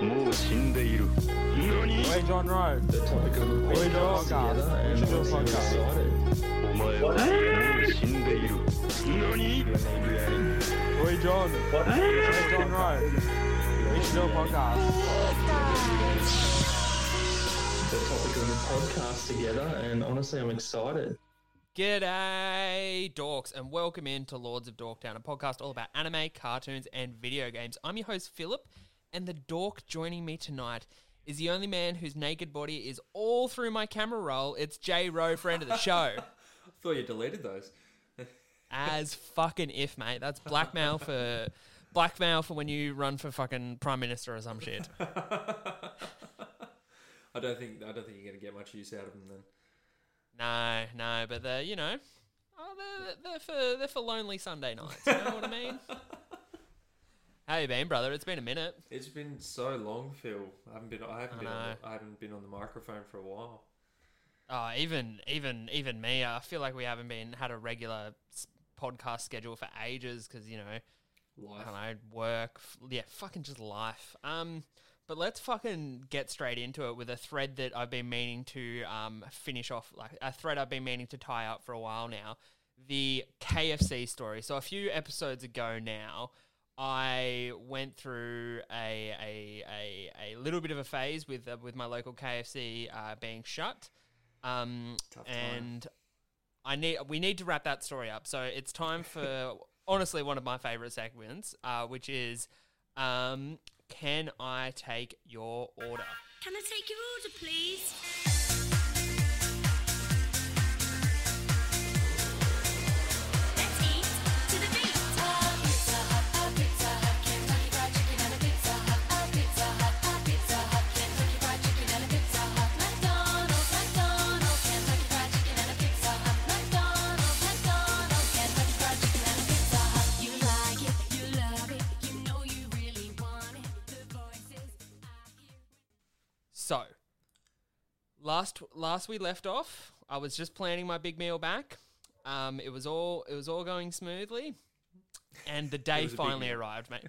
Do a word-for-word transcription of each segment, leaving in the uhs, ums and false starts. Hey, John Rowe. Hey, dog. Hey, John. Hey, John Rowe. Hey, podcast. The topic of the podcast together, and honestly, I'm excited. G'day, dorks, and welcome in to Lords of Dorktown, a podcast all about anime, cartoons, and video games. I'm your host, Philip, and the dork joining me tonight is the only man whose naked body is all through my camera roll. It's J. Rowe, friend of the show. I thought you deleted those. As fucking if, mate. That's blackmail for blackmail for when you run for fucking Prime Minister or some shit. I don't think I don't think you're gonna get much use out of them then. No, no, but they're you know, oh, they're they're for they're for lonely Sunday nights. You know what I mean? How you been, brother? It's been a minute. It's been so long, Phil. I haven't been I haven't I been on the, I haven't been on the microphone for a while. Oh, even even even me. I feel like we haven't been had a regular podcast schedule for ages because you know, life. I don't know, work, yeah, fucking just life. Um. But let's fucking get straight into it with a thread that I've been meaning to um, finish off, like a thread I've been meaning to tie up for a while now, the K F C story. So a few episodes ago now, I went through a a, a, a little bit of a phase with uh, with my local K F C uh, being shut, um, Tough time. and I need we need to wrap that story up. So it's time for honestly one of my favorite segments, uh, which is. Um, Can I take your order? Can I take your order, please? Let's eat to the beat. A Pizza Hut, a Pizza Hut, Kentucky Fried Chicken and a Pizza Hut, a Pizza Hut, a Pizza Hut, Kentucky Fried Chicken and a Pizza Hut, McDonald's, McDonald's, Kentucky Fried Chicken and a Pizza Hut, McDonald's, McDonald's, Kentucky Fried Chicken and a Pizza Hut. You like it, you love it, you know you really want it. So, last last we left off, I was just planning my big meal back. Um, it was all it was all going smoothly, and the day finally arrived, mate.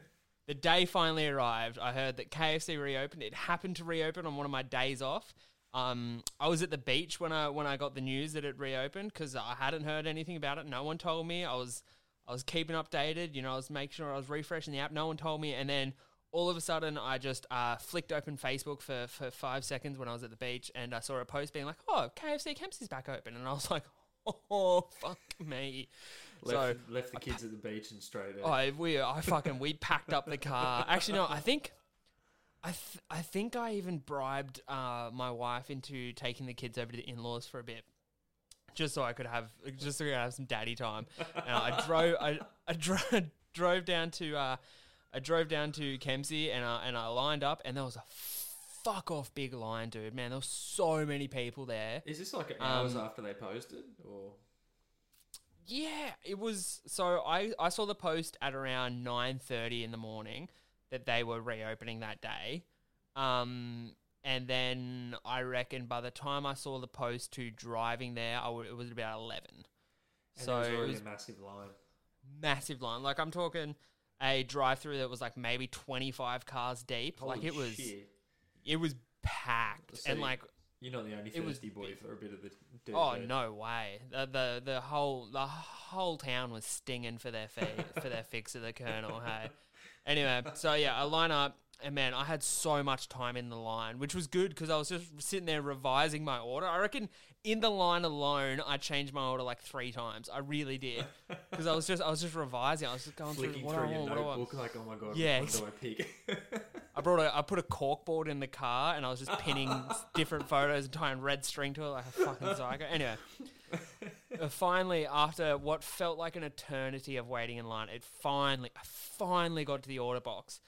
The day finally arrived. I heard that K F C reopened. It happened to reopen on one of my days off. Um, I was at the beach when I when I got the news that it reopened because I hadn't heard anything about it. No one told me. I was I was keeping updated. You know, I was making sure I was refreshing the app. No one told me, and then. All of a sudden, I just uh, flicked open Facebook for, for five seconds when I was at the beach, and I saw a post being like, oh, K F C Kempsey's back open. And I was like, oh, fuck me. Left, so, left the kids I, at the beach and straight out. I, we, I fucking, we packed up the car. Actually, no, I think I th- I think I even bribed uh, my wife into taking the kids over to the in-laws for a bit. Just so I could have, just so I could have some daddy time. And I drove, I, I dro- drove down to... Uh, I drove down to Kempsey and I, and I lined up and there was a fuck off big line, dude. Man, there was so many people there. Is this like hours um, after they posted? Or yeah, it was. So I, I saw the post at around nine thirty in the morning that they were reopening that day. Um, and then I reckon by the time I saw the post to driving there, I w- it was about eleven. And so it was already it was a massive line. Massive line. Like I'm talking... A drive-through that was like maybe twenty-five cars deep. Holy like it was, shit. It was packed, so and like you're not the only thirsty boy for a bit of the. Dirt oh dirt. No way! The, the the whole the whole town was stinging for their fee, for their fix of the Colonel. Hey, anyway, so yeah, I line up, and man, I had so much time in the line, which was good because I was just sitting there revising my order. I reckon in the line alone, I changed my order like three times. I really did because I was just I was just revising. I was just going Flicking through what through I your want, notebook, what I want. Like, oh my god, yeah, what do I pick? I brought a I put a corkboard in the car and I was just pinning different photos and tying red string to it like a fucking psycho. Anyway, uh, finally after what felt like an eternity of waiting in line, it finally I finally got to the order box.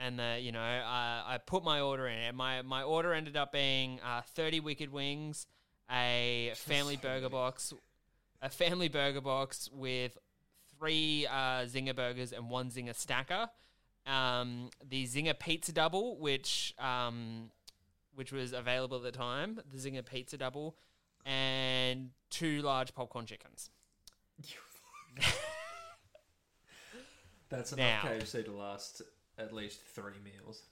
And, uh, you know, uh, I put my order in. And my, my order ended up being uh, thirty wicked wings, a family so burger big. box, a family burger box with three uh, Zinger burgers and one Zinger stacker, um, the Zinger pizza double, which um, which was available at the time, the Zinger pizza double, and two large popcorn chickens. That's enough now, K F C to last... At least three meals.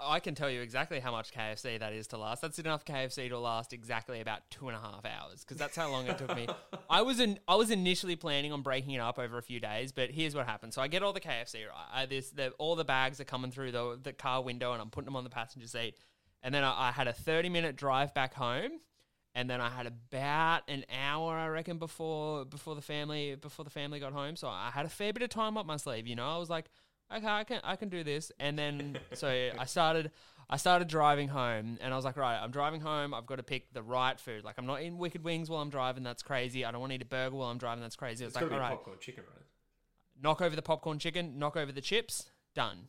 I can tell you exactly how much K F C that is to last. That's enough K F C to last exactly about two and a half hours because that's how long it took me. I was in, I was initially planning on breaking it up over a few days, but here's what happened. So I get all the K F C right. I, this, the, all the bags are coming through the, the car window and I'm putting them on the passenger seat. And then I, I had a thirty-minute drive back home. And then I had about an hour, I reckon, before before the family before the family got home. So I had a fair bit of time up my sleeve. You know, I was like, okay, I can I can do this. And then so I started I started driving home, and I was like, right, I'm driving home. I've got to pick the right food. Like, I'm not eating Wicked Wings while I'm driving. That's crazy. I don't want to eat a burger while I'm driving. That's crazy. It's, it's like, got to be right, popcorn chicken, right? Knock over the popcorn chicken. Knock over the chips. Done.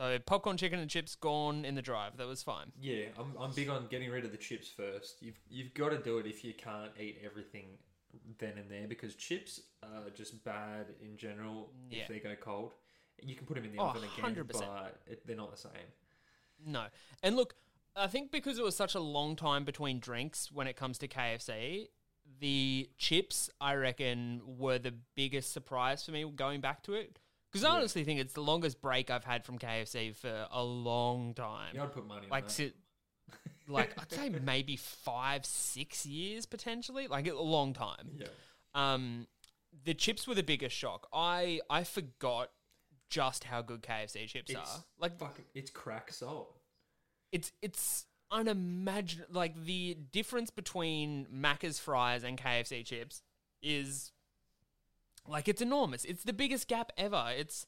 So popcorn, chicken, and chips gone in the drive. That was fine. Yeah, I'm I'm big on getting rid of the chips first. You've you've got to do it if you can't eat everything then and there because chips are just bad in general yeah. if they go cold. You can put them in the oh, oven again, one hundred percent. But it, they're not the same. No, and look, I think because it was such a long time between drinks when it comes to K F C, the chips I reckon were the biggest surprise for me going back to it. Because I honestly yeah. think it's the longest break I've had from K F C for a long time. Yeah, I'd put money like, on that. Si- like, I'd say maybe five, six years potentially. Like, a long time. Yeah. Um, the chips were the biggest shock. I, I forgot just how good K F C chips it's are. Like, fucking, it's crack salt. It's, it's unimaginable. Like, the difference between Macca's fries and K F C chips is... Like, it's enormous. It's the biggest gap ever. It's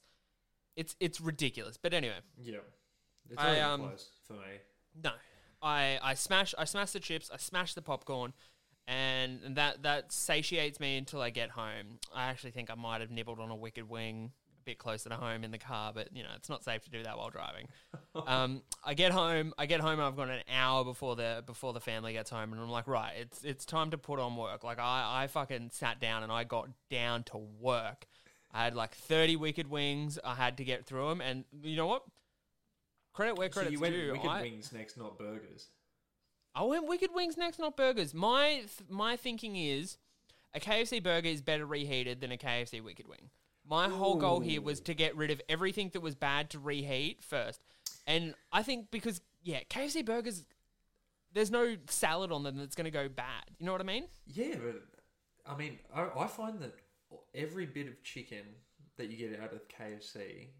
it's it's ridiculous. But anyway. Yeah. It's not even close for me. No. I, I smash I smash the chips, I smash the popcorn, and that, that satiates me until I get home. I actually think I might have nibbled on a Wicked Wing a bit closer to home in the car, but, you know, it's not safe to do that while driving. um, I get home, I get home and I've got an hour before the before the family gets home, and I'm like, right, it's it's time to put on work. Like, I, I fucking sat down and I got down to work. I had like thirty Wicked Wings. I had to get through them, and you know what? Credit where credit's due. So you went due. Wicked I, Wings next, not burgers. I went Wicked Wings next, not burgers. My, th- my thinking is a K F C burger is better reheated than a K F C Wicked Wing. My whole Ooh. goal here was to get rid of everything that was bad to reheat first. And I think because, yeah, K F C burgers, there's no salad on them that's going to go bad. You know what I mean? Yeah, but, I mean, I, I find that every bit of chicken that you get out of K F C,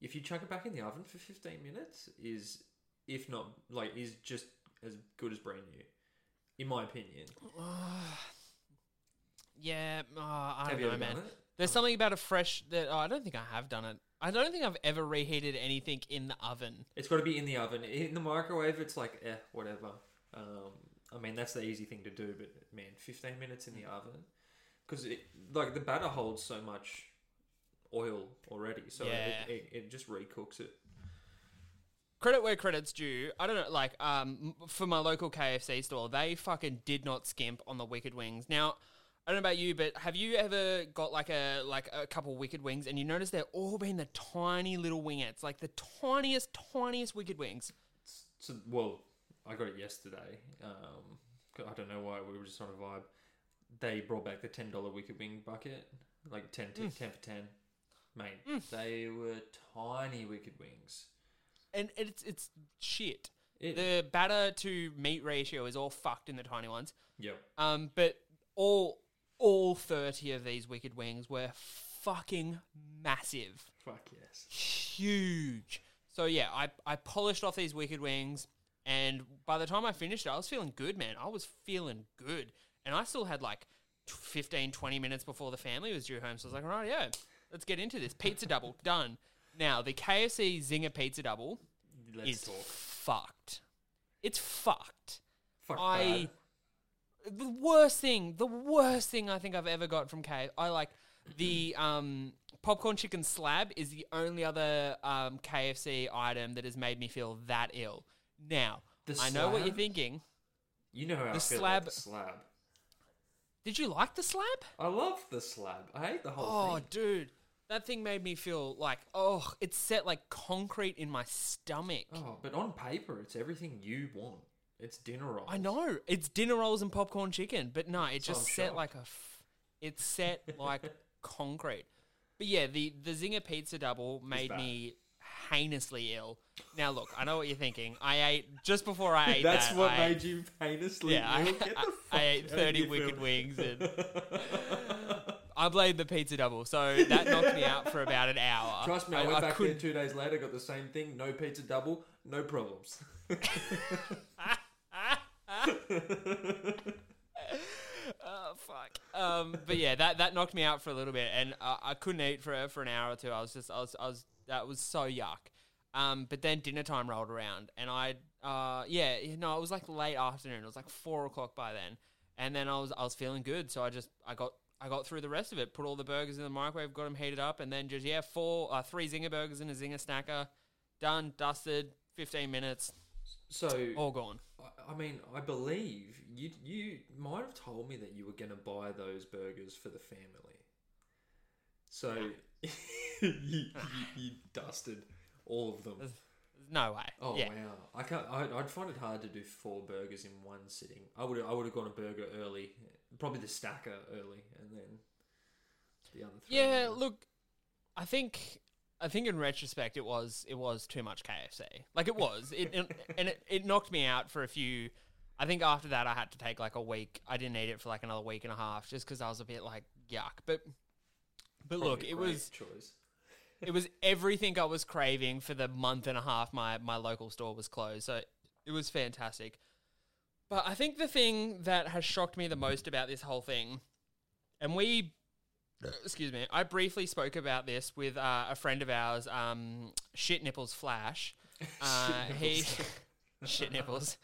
if you chuck it back in the oven for fifteen minutes, is, if not, like, is just as good as brand new, in my opinion. yeah, uh, I don't know, man. There's something about a fresh... that oh, I don't think I have done it. I don't think I've ever reheated anything in the oven. It's got to be in the oven. In the microwave, it's like, eh, whatever. Um, I mean, that's the easy thing to do, but, man, fifteen minutes in the oven? Because, like, the batter holds so much oil already, so yeah. it, it, it just recooks it. Credit where credit's due. I don't know, like, um, for my local K F C store, they fucking did not skimp on the Wicked Wings. Now... I don't know about you, but have you ever got like a like a couple Wicked Wings and you notice they're all been the tiny little wingettes, like the tiniest, tiniest Wicked Wings? So, well, I got it yesterday. Um, I don't know why, we were just on a vibe. They brought back the ten dollars Wicked Wing bucket, like ten, ten, mm. ten for ten. Mate, mm. they were tiny Wicked Wings. And it's it's shit. It, the batter to meat ratio is all fucked in the tiny ones. Yep. Um, but all... All thirty of these Wicked Wings were fucking massive. Fuck yes. Huge. So yeah, I, I polished off these Wicked Wings, and by the time I finished it, I was feeling good, man. I was feeling good. And I still had like fifteen, twenty minutes before the family was due home, so I was like, all right, yeah, let's get into this. Pizza double, done. Now, the K F C Zinger Pizza Double let's is talk. fucked. It's fucked. Fuck I... Bad. The worst thing, the worst thing I think I've ever got from K F C. I like the um, popcorn chicken slab is the only other um, K F C item that has made me feel that ill. Now, the I slab? know what you're thinking. You know how the I feel slab. About the slab. Did you like the slab? I love the slab. I hate the whole oh, thing. Oh, dude. That thing made me feel like, oh, it's set like concrete in my stomach. Oh, but on paper, it's everything you want. It's dinner rolls. I know. It's dinner rolls and popcorn chicken. But no, it just so set shocked. like a... F- it's set like concrete. But yeah, the, the Zinger Pizza Double made me heinously ill. Now, look, I know what you're thinking. I ate, just before I ate That's that, what I, made you heinously yeah, ill? Get I, the fuck I ate thirty Wicked Wings and... I blamed the pizza double, so that knocked me out for about an hour. Trust me, I, I went I back couldn't... there two days later, got the same thing, no pizza double, no problems. Oh, fuck. Um, but yeah, that, that knocked me out for a little bit, and uh, I couldn't eat for for an hour or two. I was just, I was, I was, that was so yuck. Um, but then dinner time rolled around, and I, uh, yeah, you know, it was like late afternoon. It was like four o'clock by then, and then I was, I was feeling good, so I just, I got. I got through the rest of it, put all the burgers in the microwave, got them heated up, and then just, yeah, four, uh, three Zinger burgers in a Zinger Snacker. Done, dusted, fifteen minutes. So... all gone. I, I mean, I believe you you might have told me that you were going to buy those burgers for the family. So, nah. you, you, you dusted all of them. There's, there's no way. Oh, yeah. Wow. I can't, I, I'd find it hard to do four burgers in one sitting. I would I would have gone a burger early. Probably the stacker early, and then the other three. Yeah, later. Look, I think I think in retrospect, it was it was too much K F C. Like it was, it, it and it, it knocked me out for a few. I think after that, I had to take like a week. I didn't eat it for like another week and a half, just because I was a bit like yuck. But but Probably look, it was choice. It was everything I was craving for the month and a half. My my local store was closed, so it was fantastic. But I think the thing that has shocked me the most about this whole thing, and we, excuse me, I briefly spoke about this with uh, a friend of ours, um, Shit Nipples Flash. Uh, he, Shit Nipples.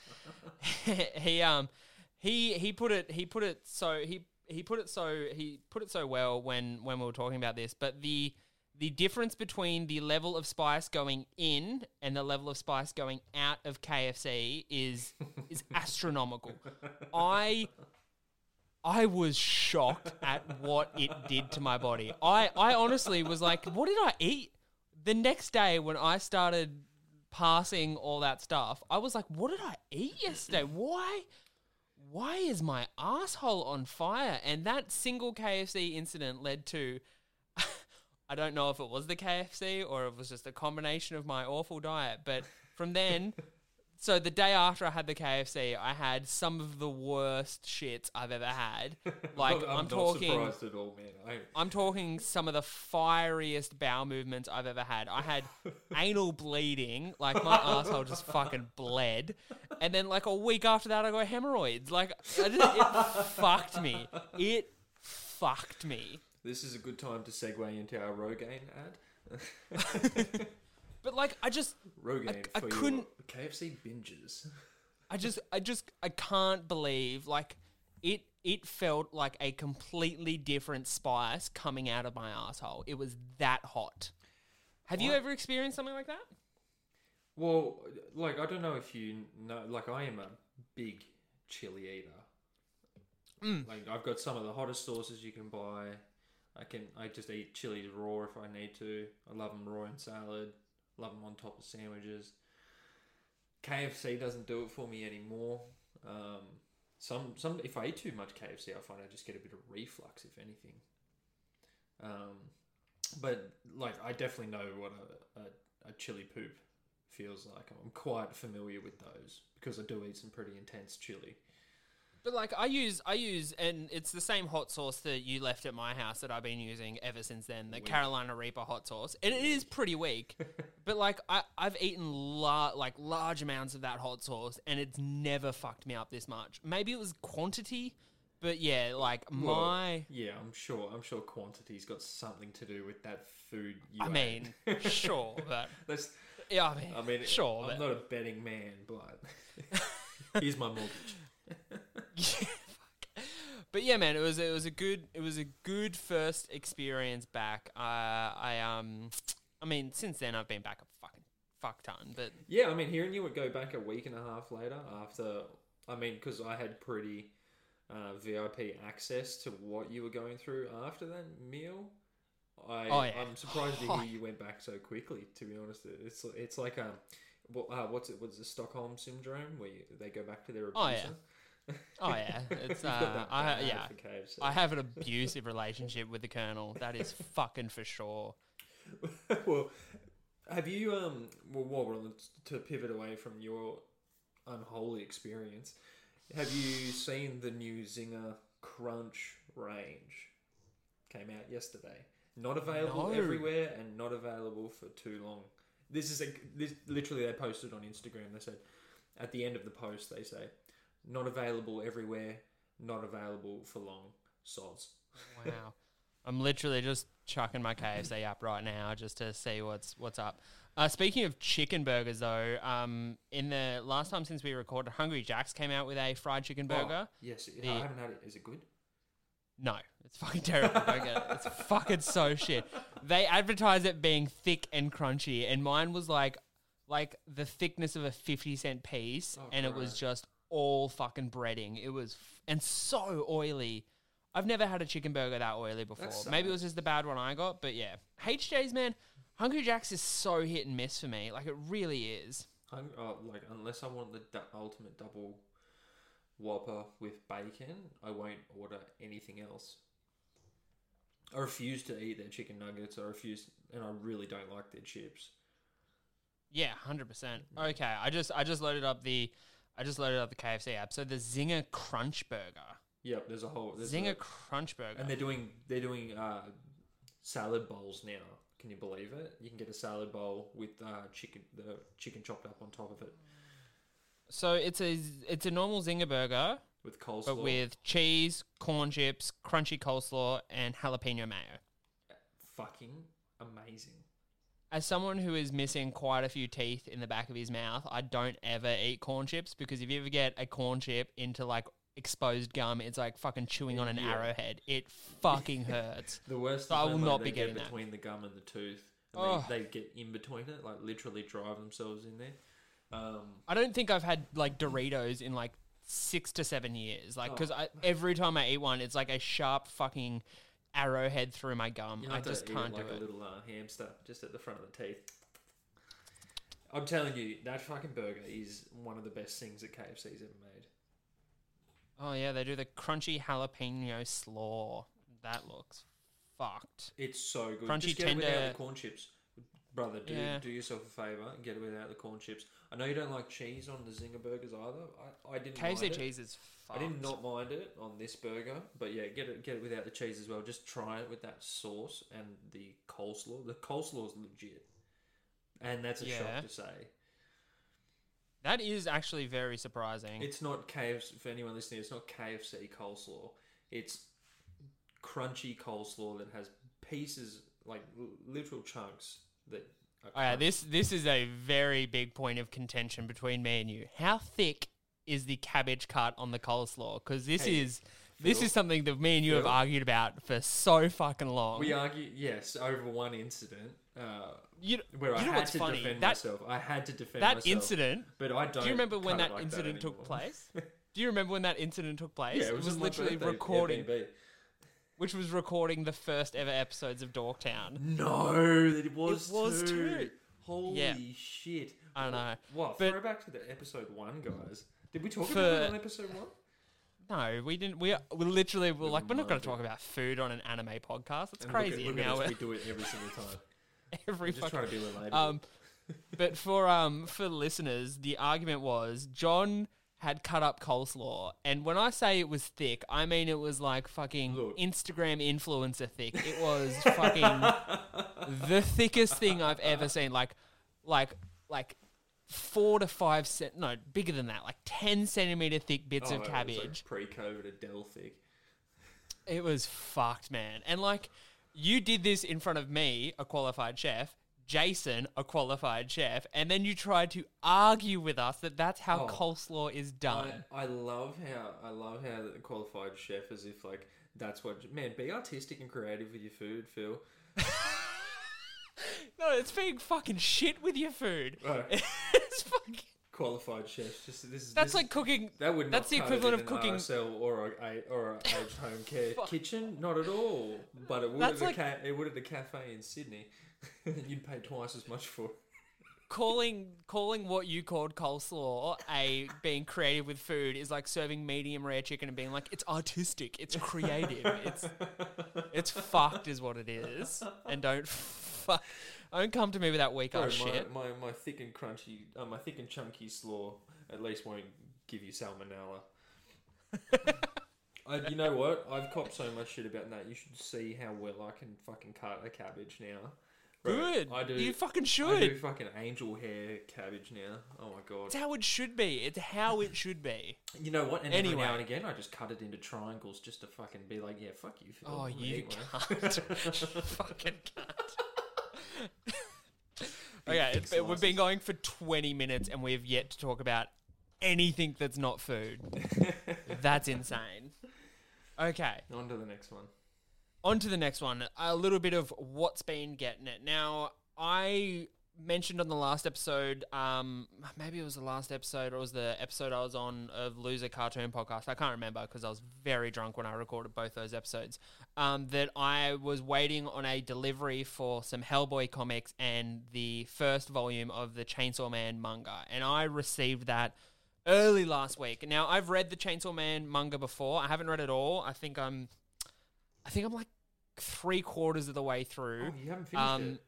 he um he he put it he put it so he he put it so he put it so well when when we were talking about this. But the the difference between the level of spice going in and the level of spice going out of K F C is is astronomical. I I was shocked at what it did to my body. I, I honestly was like, what did I eat? The next day when I started passing all that stuff, I was like, what did I eat yesterday? Why why is my asshole on fire? And that single K F C incident led to... I don't know if it was the K F C or if it was just a combination of my awful diet. But from then, so the day after I had the K F C, I had some of the worst shits I've ever had. Like I'm, I'm not talking, surprised at all, man. I... I'm talking some of the fieriest bowel movements I've ever had. I had anal bleeding, like my asshole just fucking bled. And then like a week after that, I got hemorrhoids. Like I just, it fucked me. It fucked me. This is a good time to segue into our Rogaine ad. But like, I just... Rogaine I, I for couldn't, your K F C binges. I just, I just, I can't believe, like, it It felt like a completely different spice coming out of my asshole. It was that hot. Have what? You ever experienced something like that? Well, like, I don't know if you know, like, I am a big chili eater. Mm. Like, I've got some of the hottest sauces you can buy... I can. I just eat chilies raw if I need to. I love them raw in salad. Love them on top of sandwiches. K F C doesn't do it for me anymore. Um, some some. If I eat too much K F C, I find I just get a bit of reflux, if anything. Um, but like I definitely know what a, a, a chili poop feels like. I'm quite familiar with those because I do eat some pretty intense chili. But like I use, I use, and it's the same hot sauce that you left at my house that I've been using ever since then, the weak. Carolina Reaper hot sauce. And it is pretty weak, but like I, I've eaten la- like large amounts of that hot sauce and it's never fucked me up this much. Maybe it was quantity, but yeah, like my... Well, yeah, I'm sure, I'm sure quantity's got something to do with that food you I mean, sure, but... That's, yeah, I mean, I mean sure, I'm but... not a betting man, but here's my mortgage. Yeah, fuck. But yeah, man, it was it was a good it was a good first experience back. Uh, I um, I mean, since then I've been back a fucking fuck ton. But yeah, I mean, hearing you would go back a week and a half later after, I mean, because I had pretty uh, V I P access to what you were going through after that meal. I oh, yeah. I'm surprised oh. to hear you went back so quickly. To be honest, it's it's like a what uh, what's it what's the Stockholm syndrome where you, they go back to their abuser. Oh, yeah. Oh yeah, it's uh, I yeah, I have an abusive relationship with the Colonel. That is fucking for sure. Well, Have you, um, well, well, to pivot away from your unholy experience, have you seen the new Zinger Crunch range? Came out yesterday. Not available no. everywhere and not available for too long. This is a, this, literally they posted on Instagram. They said, at the end of the post, they say, not available everywhere, not available for long. Sods. Wow. I'm literally just chucking my K F C up right now just to see what's what's up. Uh, speaking of chicken burgers, though, um, in the last time since we recorded, Hungry Jack's came out with a fried chicken burger. Oh, yes, the, I haven't had it. Is it good? No, it's fucking terrible. It's fucking so shit. They advertise it being thick and crunchy, and mine was like like the thickness of a fifty cent piece, oh, and right. it was just all fucking breading. It was f- and so oily. I've never had a chicken burger that oily before. Maybe it was just the bad one I got, but yeah. H J's, man, Hungry Jack's is so hit and miss for me. Like, it really is. I'm, uh, like, unless I want the du- ultimate double whopper with bacon, I won't order anything else. I refuse to eat their chicken nuggets. I refuse, and I really don't like their chips. Yeah, one hundred percent. Okay, I just I just loaded up the I just loaded up the K F C app. So the Zinger Crunch Burger. Yep, there's a whole there's Zinger a, Crunch Burger, and they're doing they're doing uh, salad bowls now. Can you believe it? You can get a salad bowl with uh, chicken the chicken chopped up on top of it. So it's a it's a normal Zinger burger with coleslaw, but with cheese, corn chips, crunchy coleslaw, and jalapeno mayo. Fucking amazing. As someone who is missing quite a few teeth in the back of his mouth, I don't ever eat corn chips because if you ever get a corn chip into like exposed gum, it's like fucking chewing on an yeah. arrowhead. It fucking hurts. The worst so I will not be getting get between that. The gum and the tooth. And oh. they, they get in between it, like literally drive themselves in there. Um, I don't think I've had like Doritos in like six to seven years. Like, because oh. every time I eat one, it's like a sharp fucking arrowhead through my gum. You know, I just can't like do it. Like a little uh, hamster just at the front of the teeth. I'm telling you, that fucking burger is one of the best things that K F C's ever made. Oh, yeah, they do the crunchy jalapeno slaw. That looks fucked. It's so good. Crunchy, just get tender. It without the corn chips. Brother, do yeah. do yourself a favour and get it without the corn chips. I know you don't like cheese on the Zinger burgers either. I, I didn't K F C mind cheese it. Is fucked. I did not mind it on this burger, but yeah, get it get it without the cheese as well. Just try it with that sauce and the coleslaw. The coleslaw is legit, and that's a yeah. shock to say. That is actually very surprising. It's not K F C, for anyone listening, it's not K F C coleslaw. It's crunchy coleslaw that has pieces, like literal chunks. That. Are oh, yeah, this this is a very big point of contention between me and you. How thick is the cabbage cut on the coleslaw? Because this hey, is Phil, this is something that me and you Phil, have argued about for so fucking long. We argue, yes, over one incident. Uh, you, where you I know had what's to funny? Defend that, myself. I had to defend that myself. That incident... But I don't... Do you remember when that like incident that took place? Do you remember when that incident took place? Yeah, it was, it was literally birthday, recording... Airbnb. Which was recording the first ever episodes of Dorktown. No, it was It was too. too. Holy yeah. shit. I don't know. What? But throw back to the episode one, guys. Did we talk for, about it on episode one? No, we didn't. We, we literally were we like, we're not going to talk about food on an anime podcast. That's and crazy. Look at, look at this, we do it every single time. Every just fucking, try to do it later. Um, but for um for listeners, the argument was John had cut up coleslaw, and when I say it was thick, I mean it was like fucking Look. Instagram influencer thick. It was fucking the thickest thing I've ever seen. Like, like, like four to five cent. No, bigger than that. Like ten centimeter thick bits oh, of cabbage. It was like pre-COVID Adele thick. It was fucked, man, and like. You did this in front of me, a qualified chef, Jason, a qualified chef, and then you tried to argue with us that that's how oh, coleslaw is done. I, I love how I love how the qualified chef is if like that's what man be artistic and creative with your food, Phil. No, it's being fucking shit with your food. Oh. It's fucking qualified chef. Just this is that's this, like cooking. That would not that's the equivalent of an cooking R S L or a or a aged home care kitchen. Not at all. But it would at like, a ca- it would at a cafe in Sydney. You'd pay twice as much for. Calling calling what you called coleslaw a being creative with food is like serving medium rare chicken and being like it's artistic, it's creative, it's it's fucked is what it is, and don't. F- fuck. Don't come to me with that weak ass shit. My, my thick and crunchy, uh, my thick and chunky slaw at least won't give you salmonella. I, you know what? I've copped so much shit about that. You should see how well I can fucking cut a cabbage now. Bro, good. I do. You fucking should. I do fucking angel hair cabbage now. Oh my god. It's how it should be. It's how it should be. You know what? And anyway. Every now and again, I just cut it into triangles just to fucking be like, yeah, fuck you. Oh, you can't. Fucking can't. Okay, it's, we've been going for twenty minutes and we have yet to talk about anything that's not food. That's insane. Okay. On to the next one. On to the next one, a little bit of what's been getting it. Now, I mentioned on the last episode, um, maybe it was the last episode or it was the episode I was on of Loser Cartoon Podcast. I can't remember because I was very drunk when I recorded both those episodes, um, that I was waiting on a delivery for some Hellboy comics and the first volume of the Chainsaw Man manga. And I received that early last week. Now, I've read the Chainsaw Man manga before. I haven't read it all. I think I'm... I think I'm like three quarters of the way through. Oh, you haven't finished um, it?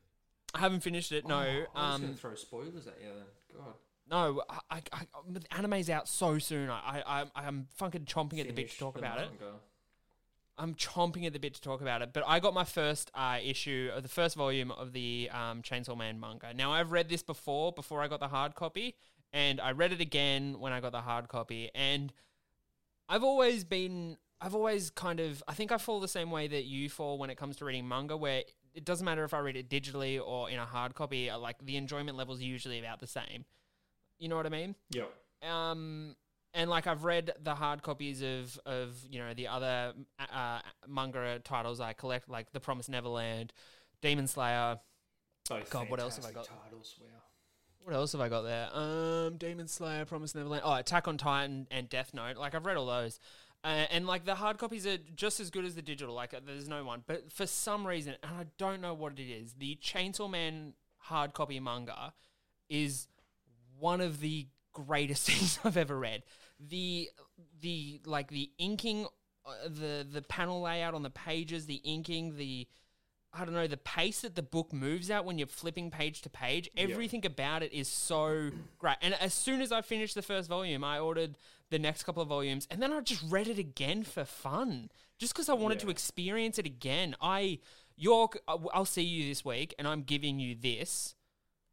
I haven't finished it, oh, no. I was um, going to throw spoilers at you then. God. No, I, I, I, the anime's out so soon. I, I, I'm fucking chomping Finish at the bit to talk about it. Manga. I'm chomping at the bit to talk about it. But I got my first uh, issue, of the first volume of the um, Chainsaw Man manga. Now, I've read this before, before I got the hard copy. And I read it again when I got the hard copy. And I've always been... I've always kind of... I think I fall the same way that you fall when it comes to reading manga, where it doesn't matter if I read it digitally or in a hard copy. Like, the enjoyment level's usually about the same. You know what I mean? Yeah. Um, and, like, I've read the hard copies of, of you know, the other uh, manga titles I collect, like The Promised Neverland, Demon Slayer. Oh, God, what else have I got? Titles, wow. What else have I got there? Um, Demon Slayer, Promised Neverland. Oh, Attack on Titan and Death Note. Like, I've read all those. Uh, and, like, the hard copies are just as good as the digital. Like, uh, there's no one. But for some reason, and I don't know what it is, the Chainsaw Man hard copy manga is one of the greatest things I've ever read. The, the like, the inking, uh, the, the panel layout on the pages, the inking, the, I don't know, the pace that the book moves at when you're flipping page to page, everything yeah. about it is so great. And as soon as I finished the first volume, I ordered... the next couple of volumes, and then I just read it again for fun, just because I wanted yeah. to experience it again. I, York, I'll see you this week, and I'm giving you this.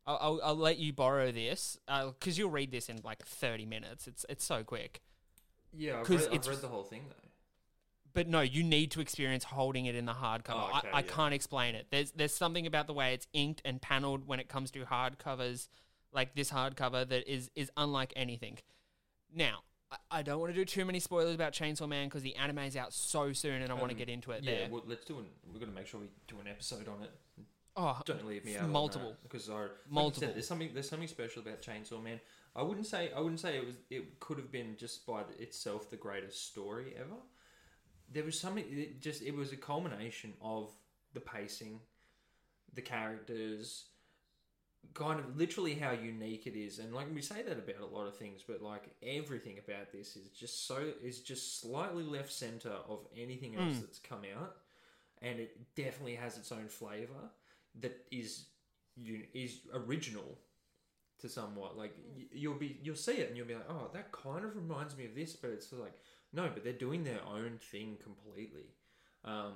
I'll, I'll, I'll let you borrow this because uh, you'll read this in like thirty minutes. It's it's so quick. Yeah, I've, read, I've read the whole thing though. But no, you need to experience holding it in the hardcover. Oh, okay, I, I yeah. can't explain it. There's there's something about the way it's inked and paneled when it comes to hardcovers, like this hardcover, that is is unlike anything. Now, I don't want to do too many spoilers about Chainsaw Man because the anime's out so soon and I um, want to get into it yeah, there. Yeah, well, let's do an... We're going to make sure we do an episode on it. Oh, don't leave me out multiple. On that because I, multiple. Like said, there's something there's something special about Chainsaw Man. I wouldn't say I wouldn't say it was it could have been just by itself the greatest story ever. There was something... It just it was a culmination of the pacing, the characters, kind of literally how unique it is, and like we say that about a lot of things, but like everything about this is just so is just slightly left center of anything else mm. that's come out, and it definitely has its own flavor that is is original to somewhat. Like you'll be you'll see it and you'll be like, oh, that kind of reminds me of this, but it's like no, but they're doing their own thing completely. Um,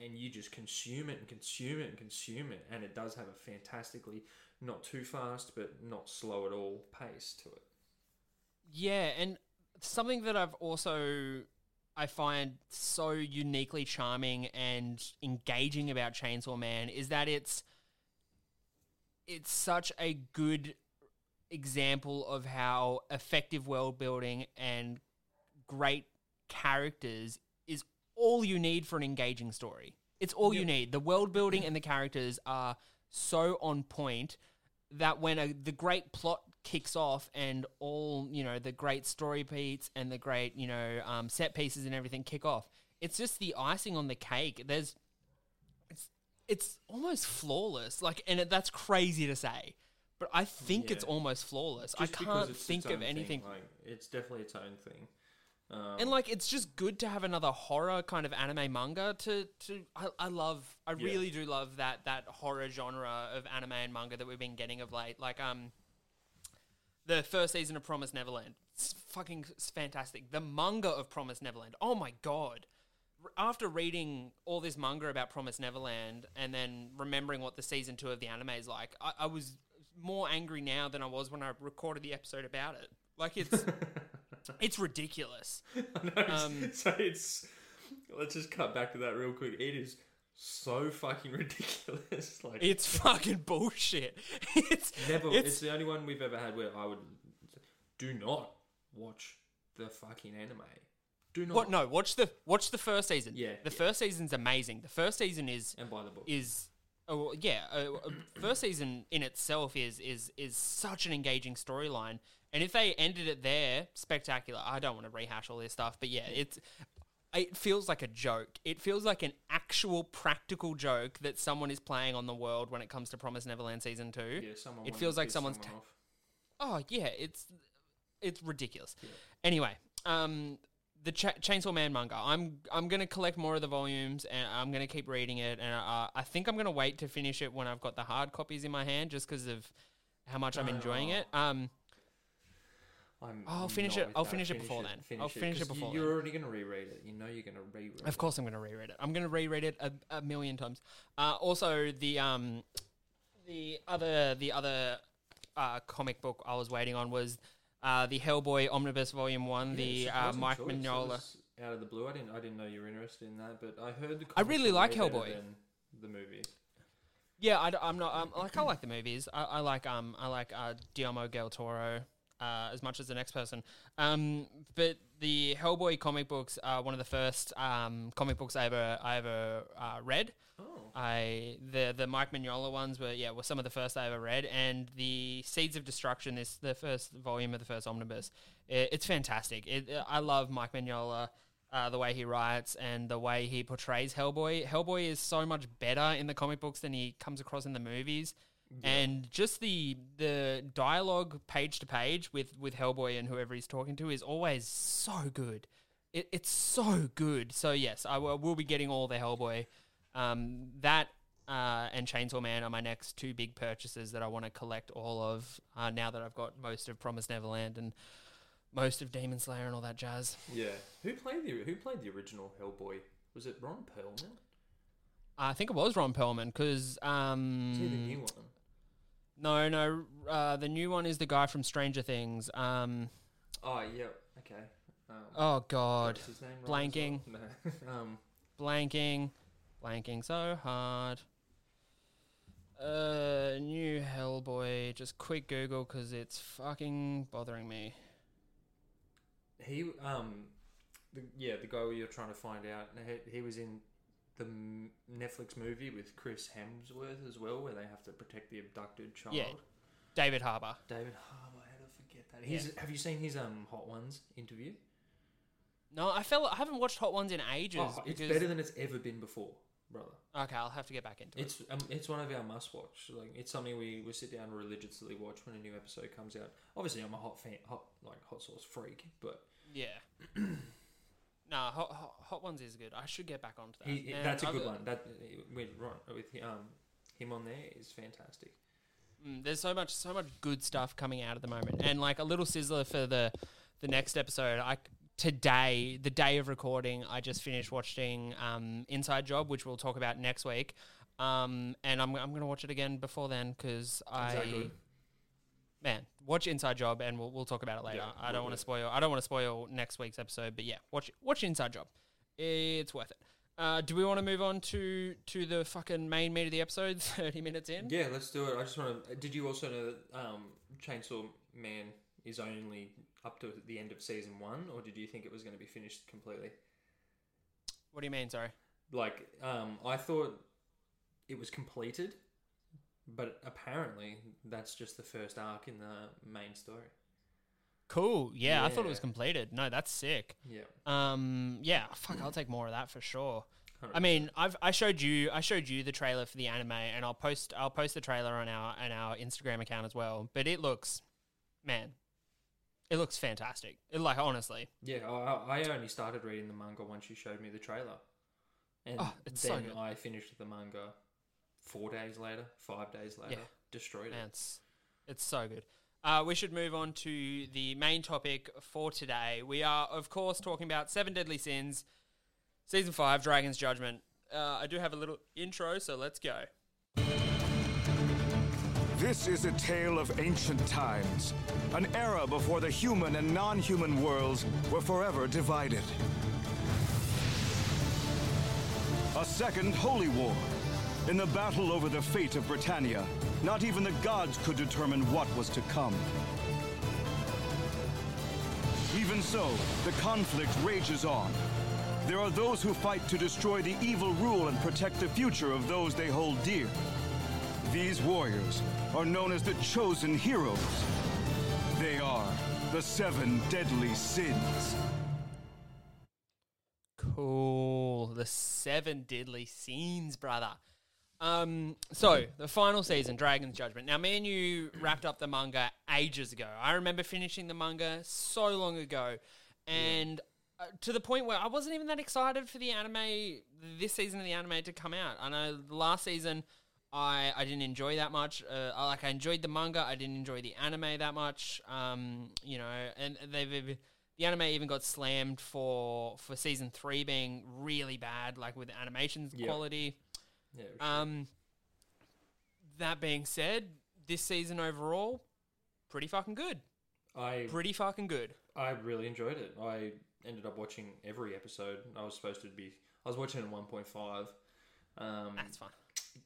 and you just consume it and consume it and consume it, and it does have a fantastically not too fast, but not slow at all pace to it. Yeah, and something that I've also, I find so uniquely charming and engaging about Chainsaw Man is that it's, it's such a good example of how effective world building and great characters is all you need for an engaging story. It's all yep. you need. The world building and the characters are so on point that when a, the great plot kicks off and all, you know, the great story beats and the great, you know, um, set pieces and everything kick off, it's just the icing on the cake. There's, it's, it's almost flawless. Like, and it, that's crazy to say, but I think yeah. it's almost flawless. Just I can't think of anything. Like, it's definitely its own thing. Um, and, like, it's just good to have another horror kind of anime manga to... to I, I love... I yeah. really do love that that horror genre of anime and manga that we've been getting of late. Like, um... the first season of Promised Neverland. It's fucking fantastic. The manga of Promised Neverland. Oh, my God. After reading all this manga about Promised Neverland and then remembering what the season two of the anime is like, I, I was more angry now than I was when I recorded the episode about it. Like, it's... It's ridiculous. I know, um, so it's... Let's just cut back to that real quick. It is so fucking ridiculous. Like, it's fucking bullshit. It's never. It's, it's the only one we've ever had where I would... Do not watch the fucking anime. Do not. What? No, watch the watch the first season. Yeah. The yeah. first season's amazing. The first season is... And buy the book. Is... Oh, yeah, uh, first season in itself is is is such an engaging storyline, and if they ended it there, spectacular. I don't want to rehash all this stuff, but yeah, it's it feels like a joke. It feels like an actual practical joke that someone is playing on the world when it comes to Promised Neverland season two. Yeah, someone. It feels like someone's. Someone ta- oh yeah, it's it's ridiculous. Yeah. Anyway, um. The Cha- Chainsaw Man manga. I'm I'm gonna collect more of the volumes, and I'm gonna keep reading it. And uh, I think I'm gonna wait to finish it when I've got the hard copies in my hand, just because of how much I'm enjoying oh. it. Um, I'm, I'll finish it. I'll finish, finish it before it, then. Finish I'll finish it, it before. You're then. already gonna reread it. You know you're gonna reread. Of course, it. I'm gonna reread it. I'm gonna reread it a, a million times. Uh, also, the um, the other the other uh, comic book I was waiting on was. Uh, the Hellboy Omnibus Volume One, yeah, the uh, Mike Mignola. Out of the blue, I didn't, I didn't know you were interested in that, but I heard the. I really like Hellboy. The movies. Yeah, I, I'm not. I'm, like I like the movies. I, I like um, I like uh, Guillermo del Toro uh, as much as the next person. Um, but the Hellboy comic books are one of the first um comic books I ever I ever uh, read. Oh. I the the Mike Mignola ones were yeah were some of the first I ever read, and the Seeds of Destruction is the first volume of the first omnibus. It, it's fantastic. It, I love Mike Mignola, uh, the way he writes and the way he portrays Hellboy. Hellboy is so much better in the comic books than he comes across in the movies, yeah. and just the the dialogue page to page with with Hellboy and whoever he's talking to is always so good. It, it's so good. So yes, I will we'll be getting all the Hellboy. Um, that uh, and Chainsaw Man are my next two big purchases that I want to collect all of uh, now that I've got most of Promised Neverland and most of Demon Slayer and all that jazz. Yeah. Who played the Who played the original Hellboy? Was it Ron Perlman? I think it was Ron Perlman because... Um, is he the new one? No, no. Uh, the new one is the guy from Stranger Things. Um, oh, yeah. Okay. Um, oh, God. What's his name? Blanking. No. um, Blanking. Blanking so hard. Uh, new Hellboy. Just quick Google because it's fucking bothering me. He um, the, yeah, the guy you're trying to find out. He, he was in the Netflix movie with Chris Hemsworth as well, where they have to protect the abducted child. Yeah, David Harbour. David Harbour. How did I forget that? He's, yeah. Have you seen his um Hot Ones interview? No, I felt I haven't watched Hot Ones in ages. Oh, it's because... better than it's ever been before. Brother. Okay, I'll have to get back into it. It's um, it's one of our must-watch. Like it's something we, we sit down and religiously watch when a new episode comes out. Obviously, I'm a hot fan, hot like hot sauce freak, but yeah. No, hot, hot, hot Ones is good. I should get back onto that. He, that's a I've, good one. That with Ron, with um him on there is fantastic. Mm, there's so much so much good stuff coming out at the moment, and like a little sizzler for the the next episode. I. Today, the day of recording, I just finished watching um, Inside Job, which we'll talk about next week. Um, and I'm I'm going to watch it again before then because I... Exactly. Man, watch Inside Job and we'll we'll talk about it later. Yeah, I don't want to spoil I don't want to spoil next week's episode, but yeah, watch watch Inside Job. It's worth it. Uh, do we want to move on to, to the fucking main meat of the episode, thirty minutes in? Yeah, let's do it. I just want to... Did you also know that um, Chainsaw Man... is only up to the end of season one, or did you think it was going to be finished completely? What do you mean, sorry? Like, um, I thought it was completed, but apparently that's just the first arc in the main story. Cool. Yeah, yeah. I thought it was completed. No, that's sick. Yeah. Um. Yeah. Fuck. I'll take more of that for sure. one hundred percent. I mean, I've I showed you I showed you the trailer for the anime, and I'll post I'll post the trailer on our on our Instagram account as well. But it looks, man. It looks fantastic. It, like, honestly. Yeah, I, I only started reading the manga once you showed me the trailer. And oh, it's then so good. I finished the manga four days later, five days later, yeah. destroyed Man, it. It's, it's so good. Uh, we should move on to the main topic for today. We are, of course, talking about Seven Deadly Sins, Season five, Dragon's Judgment. Uh, I do have a little intro, so let's go. This is a tale of ancient times, an era before the human and non-human worlds were forever divided. A second holy war. In the battle over the fate of Britannia, not even the gods could determine what was to come. Even so, the conflict rages on. There are those who fight to destroy the evil rule and protect the future of those they hold dear. These warriors are known as the Chosen Heroes. They are the Seven Deadly Sins. Cool. The Seven Deadly Sins, brother. Um, so, the final season, Dragon's Judgment. Now, me and you wrapped up the manga ages ago. I remember finishing the manga so long ago. And... Yeah. Uh, to the point where I wasn't even that excited for the anime, this season of the anime to come out. I know last season I, I didn't enjoy that much. Uh, I, like I enjoyed the manga, I didn't enjoy the anime that much. Um, you know, and they've the anime even got slammed for for season three being really bad, like with animation's yeah. quality. Yeah. Sure. Um. That being said, this season overall, pretty fucking good. I pretty fucking good. I really enjoyed it. I. Ended up watching every episode. I was supposed to be... I was watching it in one point five. Um, That's fine.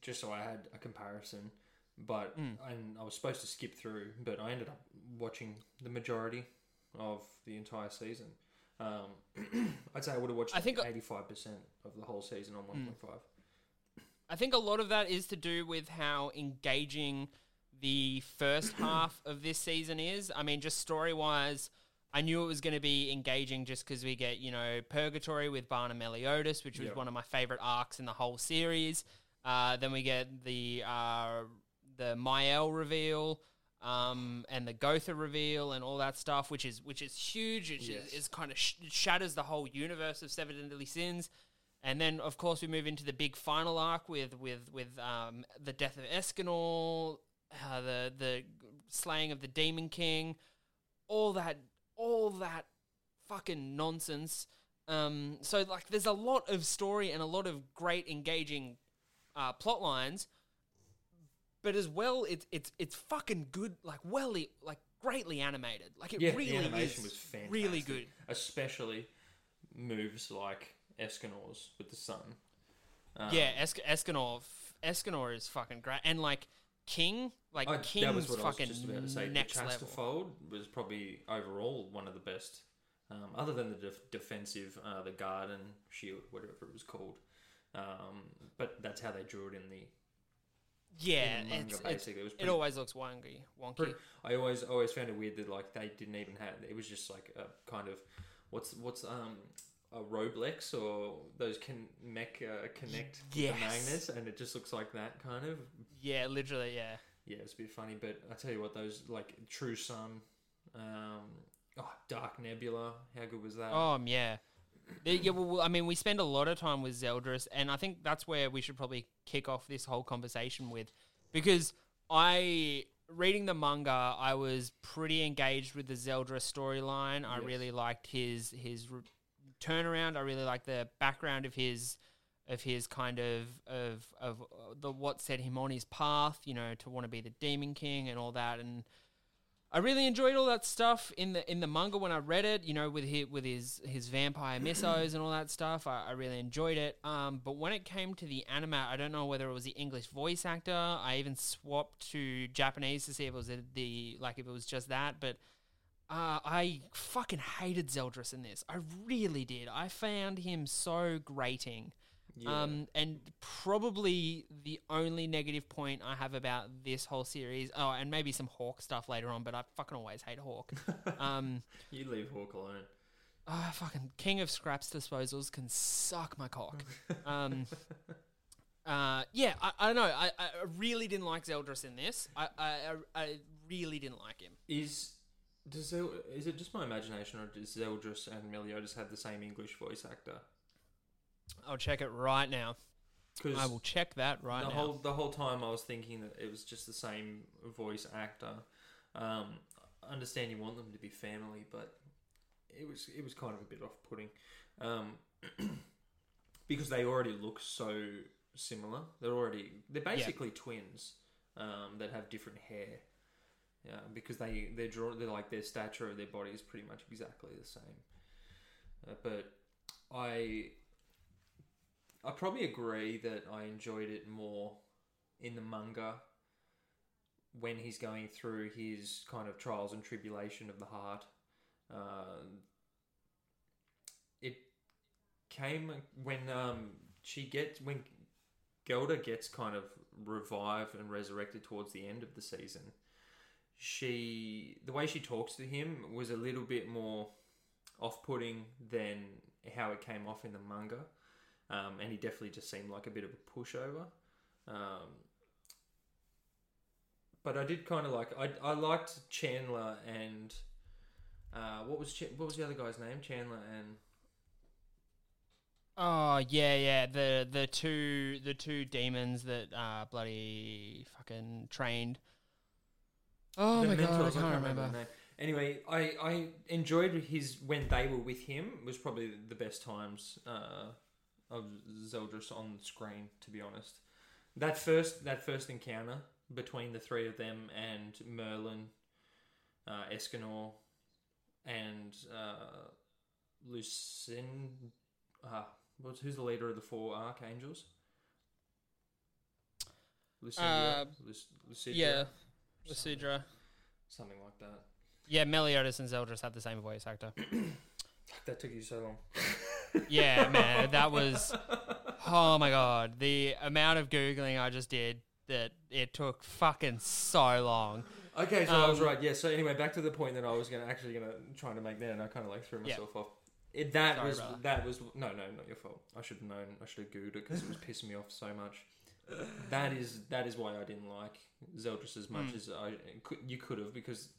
Just so I had a comparison. But mm. and I was supposed to skip through, but I ended up watching the majority of the entire season. Um, I'd say I would have watched I think like eighty-five percent of the whole season on one point five. Mm. I think a lot of that is to do with how engaging the first half of this season is. I mean, just story-wise... I knew it was going to be engaging just because we get, you know, Purgatory with Ban and Meliodas, which was yep. one of my favourite arcs in the whole series. Uh, then we get the uh, the Mael reveal um, and the Gowther reveal and all that stuff, which is which is huge. It yes. is kind of sh- shatters the whole universe of Seven Deadly Sins. And then, of course, we move into the big final arc with with with um, the death of Escanor, uh, the the slaying of the Demon King, all that. All that fucking nonsense. Um, so, like, there's a lot of story and a lot of great engaging uh, plot lines. But as well, it's it's it's fucking good. Like, well, like greatly animated. Like, it yeah, really the animation is was fantastic. Really good, especially moves like Escanor's with the sun. Um, yeah, es- Escanor, Escanor is fucking great, and like. King, like oh, King's that was what fucking I was just about to say. Next the Chastafold level was probably overall one of the best, um, other than the def- defensive, uh, the guard and shield, whatever it was called. Um, but that's how they drew it in the yeah. In the manga, it's, basically, it, was pretty, it always looks wonky. Wonky. Pretty, I always always found it weird that like they didn't even have it was just like a kind of what's what's um. a Roblex or those can mech uh, connect yes. with the magnets, and it just looks like that kind of. Yeah, literally, yeah. Yeah, it's a bit funny, but I tell you what, those like True Sun, um, oh, Dark Nebula, how good was that? Oh um, yeah, yeah. Well, I mean, we spend a lot of time with Zeldris, and I think that's where we should probably kick off this whole conversation with, because I. Reading the manga, I was pretty engaged with the Zeldris storyline. I yes. really liked his his. Re- turnaround. I really like the background of his of his kind of of of the what set him on his path, you know, to want to be the Demon King and all that. And I really enjoyed all that stuff in the in the manga when I read it, you know, with his with his his vampire missos and all that stuff. I, I really enjoyed it. Um but when it came to the anime, I don't know whether it was the English voice actor. I even swapped to Japanese to see if it was the like if it was just that, but Uh, I fucking hated Zeldris in this. I really did. I found him so grating. Yeah. Um, and probably the only negative point I have about this whole series, oh, and maybe some Hawk stuff later on, but I fucking always hate Hawk. Um, you leave Hawk alone. Oh, fucking King of Scraps disposals can suck my cock. Um, uh, yeah, I, I don't know. I, I really didn't like Zeldris in this. I, I, I really didn't like him. Is... Does Zel- is it just my imagination, or does Zeldris and Meliodas have the same English voice actor? I'll check it right now. I will check that right the now. Whole, the whole time I was thinking that it was just the same voice actor. Um, I understand you want them to be family, but it was it was kind of a bit off-putting. Um, because they already look so similar. They're already they're basically yeah. twins um, that have different hair. Yeah, because they they're draw they're like their stature of their body is pretty much exactly the same. Uh, but I. I probably agree that I enjoyed it more in the manga when he's going through his kind of trials and tribulation of the heart. Uh, it came when um, she gets when Gowther gets kind of revived and resurrected towards the end of the season. She the way she talks to him was a little bit more off-putting than how it came off in the manga. Um, and he definitely just seemed like a bit of a pushover. Um, but I did kind of like... I I liked Chandler and... Uh, what was Ch- what was the other guy's name? Chandler and... Oh, yeah, yeah. The the two the two demons that uh, bloody fucking trained. Oh, the my mentors, God, I can't, I can't remember. remember Anyway, I, I enjoyed his... When they were with him was probably the best times... Uh, of Zeldris on the screen, to be honest. That first that first encounter between the three of them and Merlin, uh, Escanor, and uh, Lucin... Uh, what's, who's the leader of the four archangels? Lucidra? Uh, Lucidra? Yeah, Lucidra. Something, something like that. Yeah, Meliodas and Zeldris have the same voice actor. That took you so long. Yeah, man, that was... Oh, my God. The amount of Googling I just did, that it took fucking so long. Okay, so um, I was right. Yeah, so anyway, back to the point that I was gonna actually gonna trying to make there, and I kind of, like, threw myself yeah. off. It, that Sorry, was... Brother. That was... No, no, not your fault. I should have known. I should have Googled it, because it was pissing me off so much. That is that is why I didn't like Zeldris as much mm. as I... You could have, because...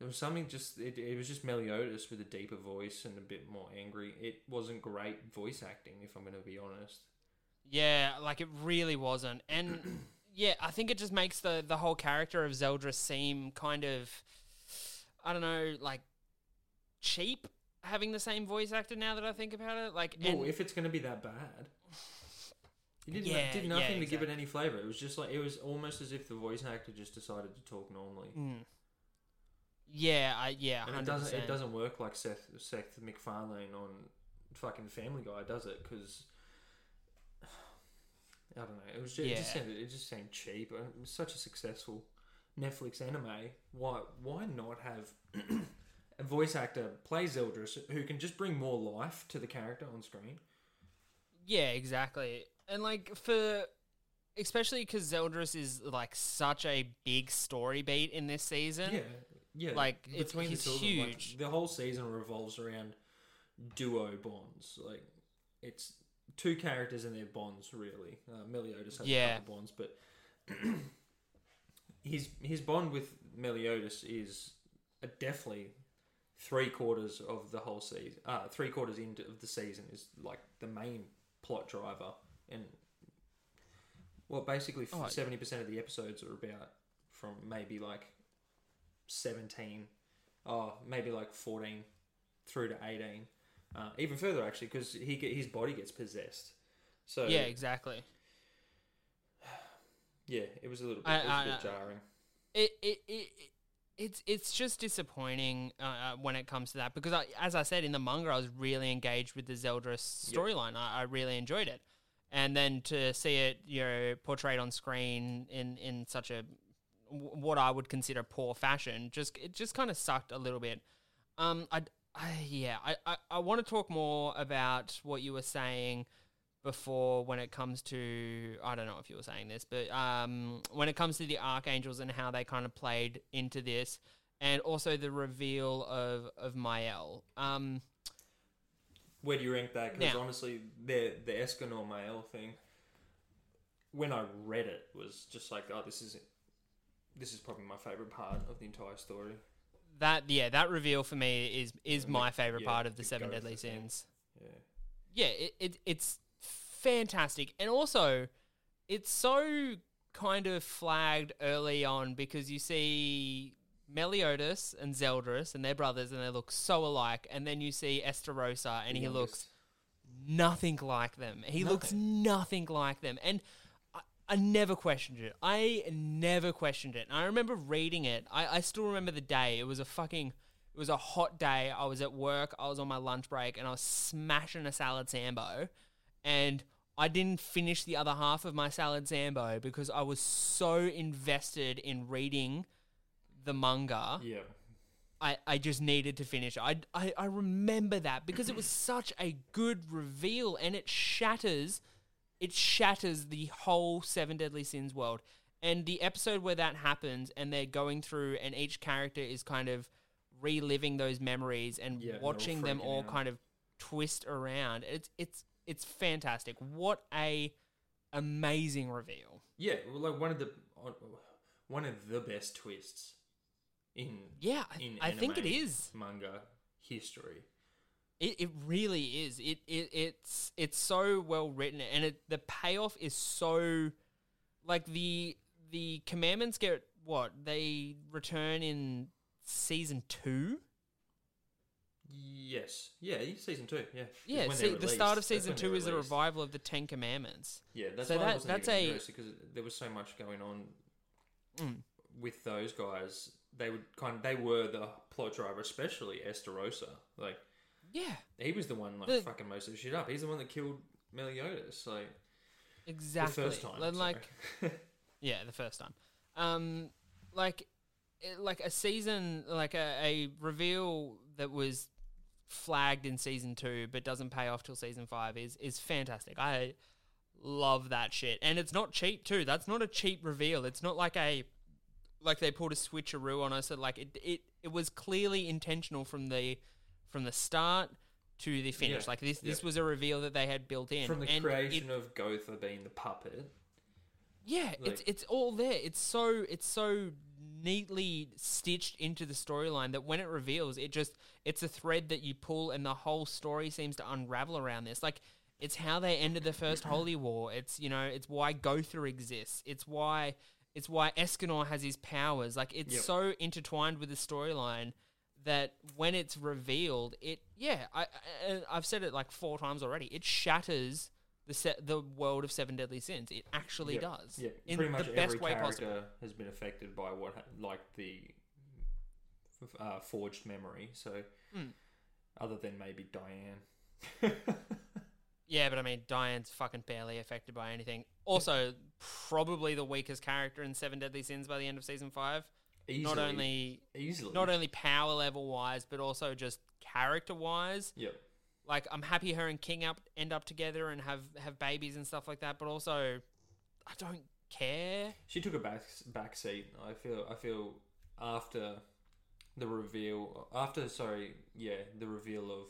There was something just... It, it was just Meliodas with a deeper voice and a bit more angry. It wasn't great voice acting, if I'm going to be honest. Yeah, like, it really wasn't. And, yeah, I think it just makes the, the whole character of Zeldris seem kind of... I don't know, like, cheap, having the same voice actor now that I think about it. Like, well, and... if it's going to be that bad... It didn't, yeah, did nothing yeah, exactly. to give it any flavour. It was just like... It was almost as if the voice actor just decided to talk normally. Mm. Yeah, I, yeah, one hundred percent. And it doesn't it doesn't work like Seth Seth MacFarlane on fucking Family Guy, does it? Because I don't know, it was just, yeah. it just seemed it just seemed cheap. It was such a successful Netflix anime. Why why not have a voice actor play Zeldris who can just bring more life to the character on screen? Yeah, exactly. And like for. Especially because Zeldris is like such a big story beat in this season. Yeah, yeah. Like between it's the two huge. Of them, like, the whole season revolves around duo bonds. Like it's two characters and their bonds. Really, uh, Meliodas has yeah. a couple bonds, but his his bond with Meliodas is definitely three quarters of the whole season. Uh, three quarters into of the season is like the main plot driver and. Well, basically, oh, seventy percent yeah. of the episodes are about from maybe like seventeen, oh, maybe like fourteen through to eighteen. Uh, even further, actually, because he get, his body gets possessed. So yeah, exactly. Yeah, it was a little bit, I, it was I, a bit I, jarring. It, it, it, it, it's it's just disappointing uh, when it comes to that, because, I, as I said, in the manga, I was really engaged with the Zeldris storyline. Yep. I, I really enjoyed it. And then to see it, you know, portrayed on screen in, in such a what I would consider poor fashion, just it just kind of sucked a little bit. Um, I, I yeah, I, I, I want to talk more about what you were saying before when it comes to I don't know if you were saying this, but um, when it comes to the Archangels and how they kind of played into this, and also the reveal of of Mael. Um. Where do you rank that? Because honestly, the the Escanor Mael thing, when I read it, was just like, oh, this is this is probably my favorite part of the entire story. that yeah, that reveal for me is is yeah, my favorite yeah, part of the, the Seven Deadly Sins. Yeah, yeah, it, it it's fantastic, and also it's so kind of flagged early on because you see Meliodas and Zeldris and their brothers, and they look so alike, and then you see Esterosa, and he, he looks nothing like them. He nothing. looks nothing like them, and. I never questioned it. I never questioned it. And I remember reading it. I, I still remember the day. It was a fucking, it was a hot day. I was at work. I was on my lunch break and I was smashing a salad Sambo. And I didn't finish the other half of my salad Sambo because I was so invested in reading the manga. Yeah. I, I just needed to finish. I, I, I remember that because it was such a good reveal and it shatters... It shatters the whole Seven Deadly Sins world. And the episode where that happens and they're going through and each character is kind of reliving those memories and yeah, watching them all out. kind of twist around. It's it's it's fantastic. What a amazing reveal. Yeah, like one of the one of the best twists in Yeah, in I anime, think it is manga history. It it really is. It it it's it's so well written, and it the payoff is so, like the the commandments get what they return in season two. Yes, yeah, season two, yeah, yeah. See, the start of season two is the revival of the Ten Commandments. Yeah, that's so why that, I wasn't that's a because there was so much going on mm. with those guys. They would kind of, they were the plot driver, especially Esterosa, like. Yeah. He was the one, like, the, fucking most of the shit up. He's the one that killed Meliodas, like... Exactly. The first time, and, like, yeah, the first time. Um, like, it, like a season... Like, a, a reveal that was flagged in season two but doesn't pay off till season five is, is fantastic. I love that shit. And it's not cheap, too. That's not a cheap reveal. It's not like a... Like, they pulled a switcheroo on us. So like, it, it, it was clearly intentional from the... From the start to the finish. Yeah, like, this yeah. this was a reveal that they had built in. From the and creation it, of Gowther being the puppet. Yeah, like, it's it's all there. It's so it's so neatly stitched into the storyline that when it reveals, it just... It's a thread that you pull and the whole story seems to unravel around this. Like, it's how they ended the First Holy War. It's, you know, it's why Gowther exists. It's why, it's why Escanor has his powers. Like, it's yep. so intertwined with the storyline... That when it's revealed, it yeah, I, I I've said it like four times already. It shatters the se- the world of Seven Deadly Sins. It actually yeah, does. Yeah, in pretty much the best every way character possible. Has been affected by what like the uh, forged memory. So mm. other than maybe Diane. Yeah, but I mean Diane's fucking barely affected by anything. Also, probably the weakest character in Seven Deadly Sins by the end of season five. Easily, not only easily. not only power level wise, but also just character wise. Yep. Like, I'm happy her and King up end up together and have, have babies and stuff like that. But also, I don't care. She took a back back seat. I feel I feel after the reveal after sorry yeah the reveal of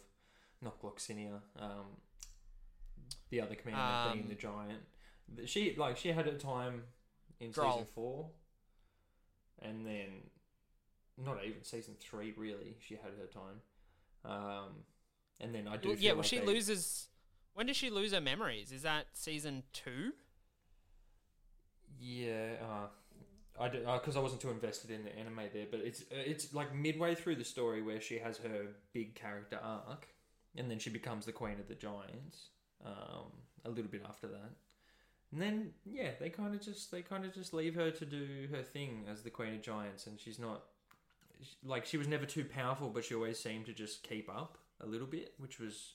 not Gloxinia, um, the other commander um, being the giant. She like she had her time in Droll. season four. And then, not even season three, really, she had her time. Um, and then I do well, feel yeah, well, like she they... loses... When does she lose her memories? Is that season two? Yeah, uh, I because uh, I wasn't too invested in the anime there, but it's it's like midway through the story where she has her big character arc, and then she becomes the Queen of the Giants, um, a little bit after that. And then, yeah, they kind of just they kind of just leave her to do her thing as the Queen of Giants, and she's not like she was never too powerful, but she always seemed to just keep up a little bit, which was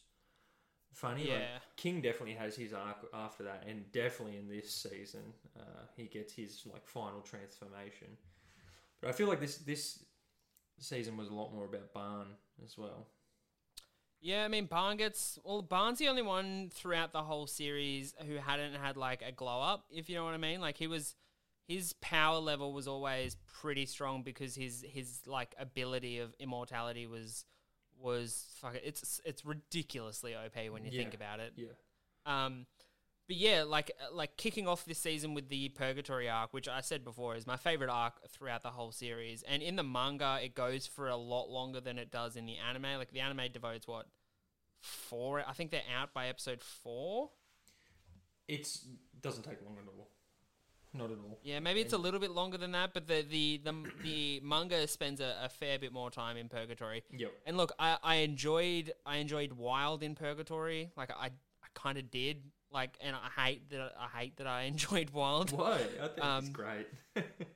funny. Yeah, like, King definitely has his arc after that, and definitely in this season, uh, he gets his like final transformation. But I feel like this this season was a lot more about Ban as well. Yeah, I mean, Barn gets... Well, Barn's the only one throughout the whole series who hadn't had, like, a glow-up, if you know what I mean. Like, he was... His power level was always pretty strong because his, his like, ability of immortality was... was fucking... It's it's ridiculously O P when you yeah. think about it. Yeah. Um, But yeah, like like kicking off this season with the Purgatory arc, which I said before is my favorite arc throughout the whole series. And in the manga, it goes for a lot longer than it does in the anime. Like the anime devotes what four? I think they're out by episode four. It's doesn't take long at all. Not at all. Yeah, maybe it's a little bit longer than that, but the the the, the manga spends a, a fair bit more time in Purgatory. Yep. And look, I, I enjoyed I enjoyed Wild in Purgatory. Like I I kind of did. Like, and I hate that I hate that I enjoyed Wild. Why? I think um, he's great.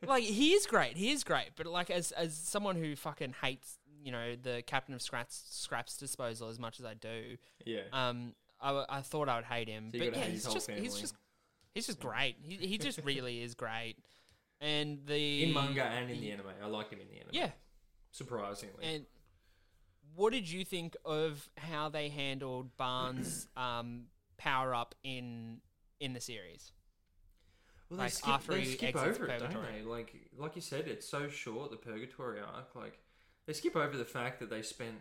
Like he is great. He is great. But like as as someone who fucking hates, you know, the Captain of Scraps Scraps disposal as much as I do. Yeah. Um, I, I thought I would hate him, so but yeah, hate he's, just, he's just he's just yeah. great. He he just really is great. And the in manga and in the anime, I like him in the anime. Yeah. Surprisingly. And what did you think of how they handled Barnes? um. Power up in in the series. Well, they like skip, after they skip over it, don't they? Like, like you said, it's so short, the Purgatory arc. Like, they skip over the fact that they spent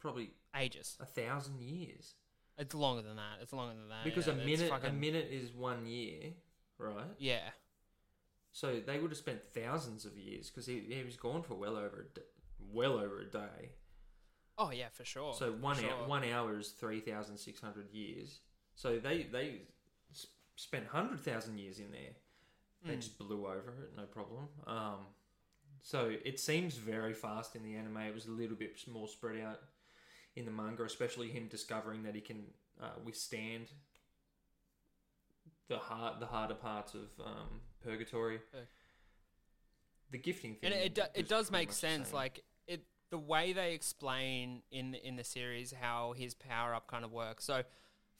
probably ages, a thousand years. It's longer than that. It's longer than that because yeah, a minute, fucking... a minute is one year, right? Yeah. So they would have spent thousands of years because he, he was gone for well over, a d- well over a day. Oh yeah, for sure. So one sure. hour, one hour is three thousand six hundred years. So they they spent hundred thousand years in there. They mm. just blew over it, no problem. Um, so it seems very fast in the anime. It was a little bit more spread out in the manga, especially him discovering that he can uh, withstand the hard the harder parts of um, Purgatory. Uh, the gifting thing, and it it, do, it does make sense, like. The way they explain in in the series how his power up kind of works. So,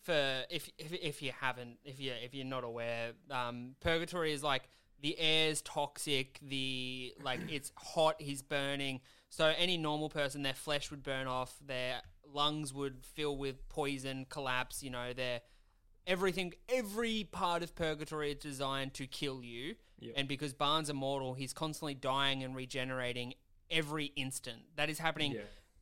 for if if, if you haven't, if you if you're not aware, um, Purgatory is like the air's toxic, the like it's hot, he's burning. So any normal person, their flesh would burn off, their lungs would fill with poison, collapse. You know, their everything, every part of Purgatory is designed to kill you. Yep. And because Barnes is immortal, he's constantly dying and regenerating. Every instant that is happening, yeah.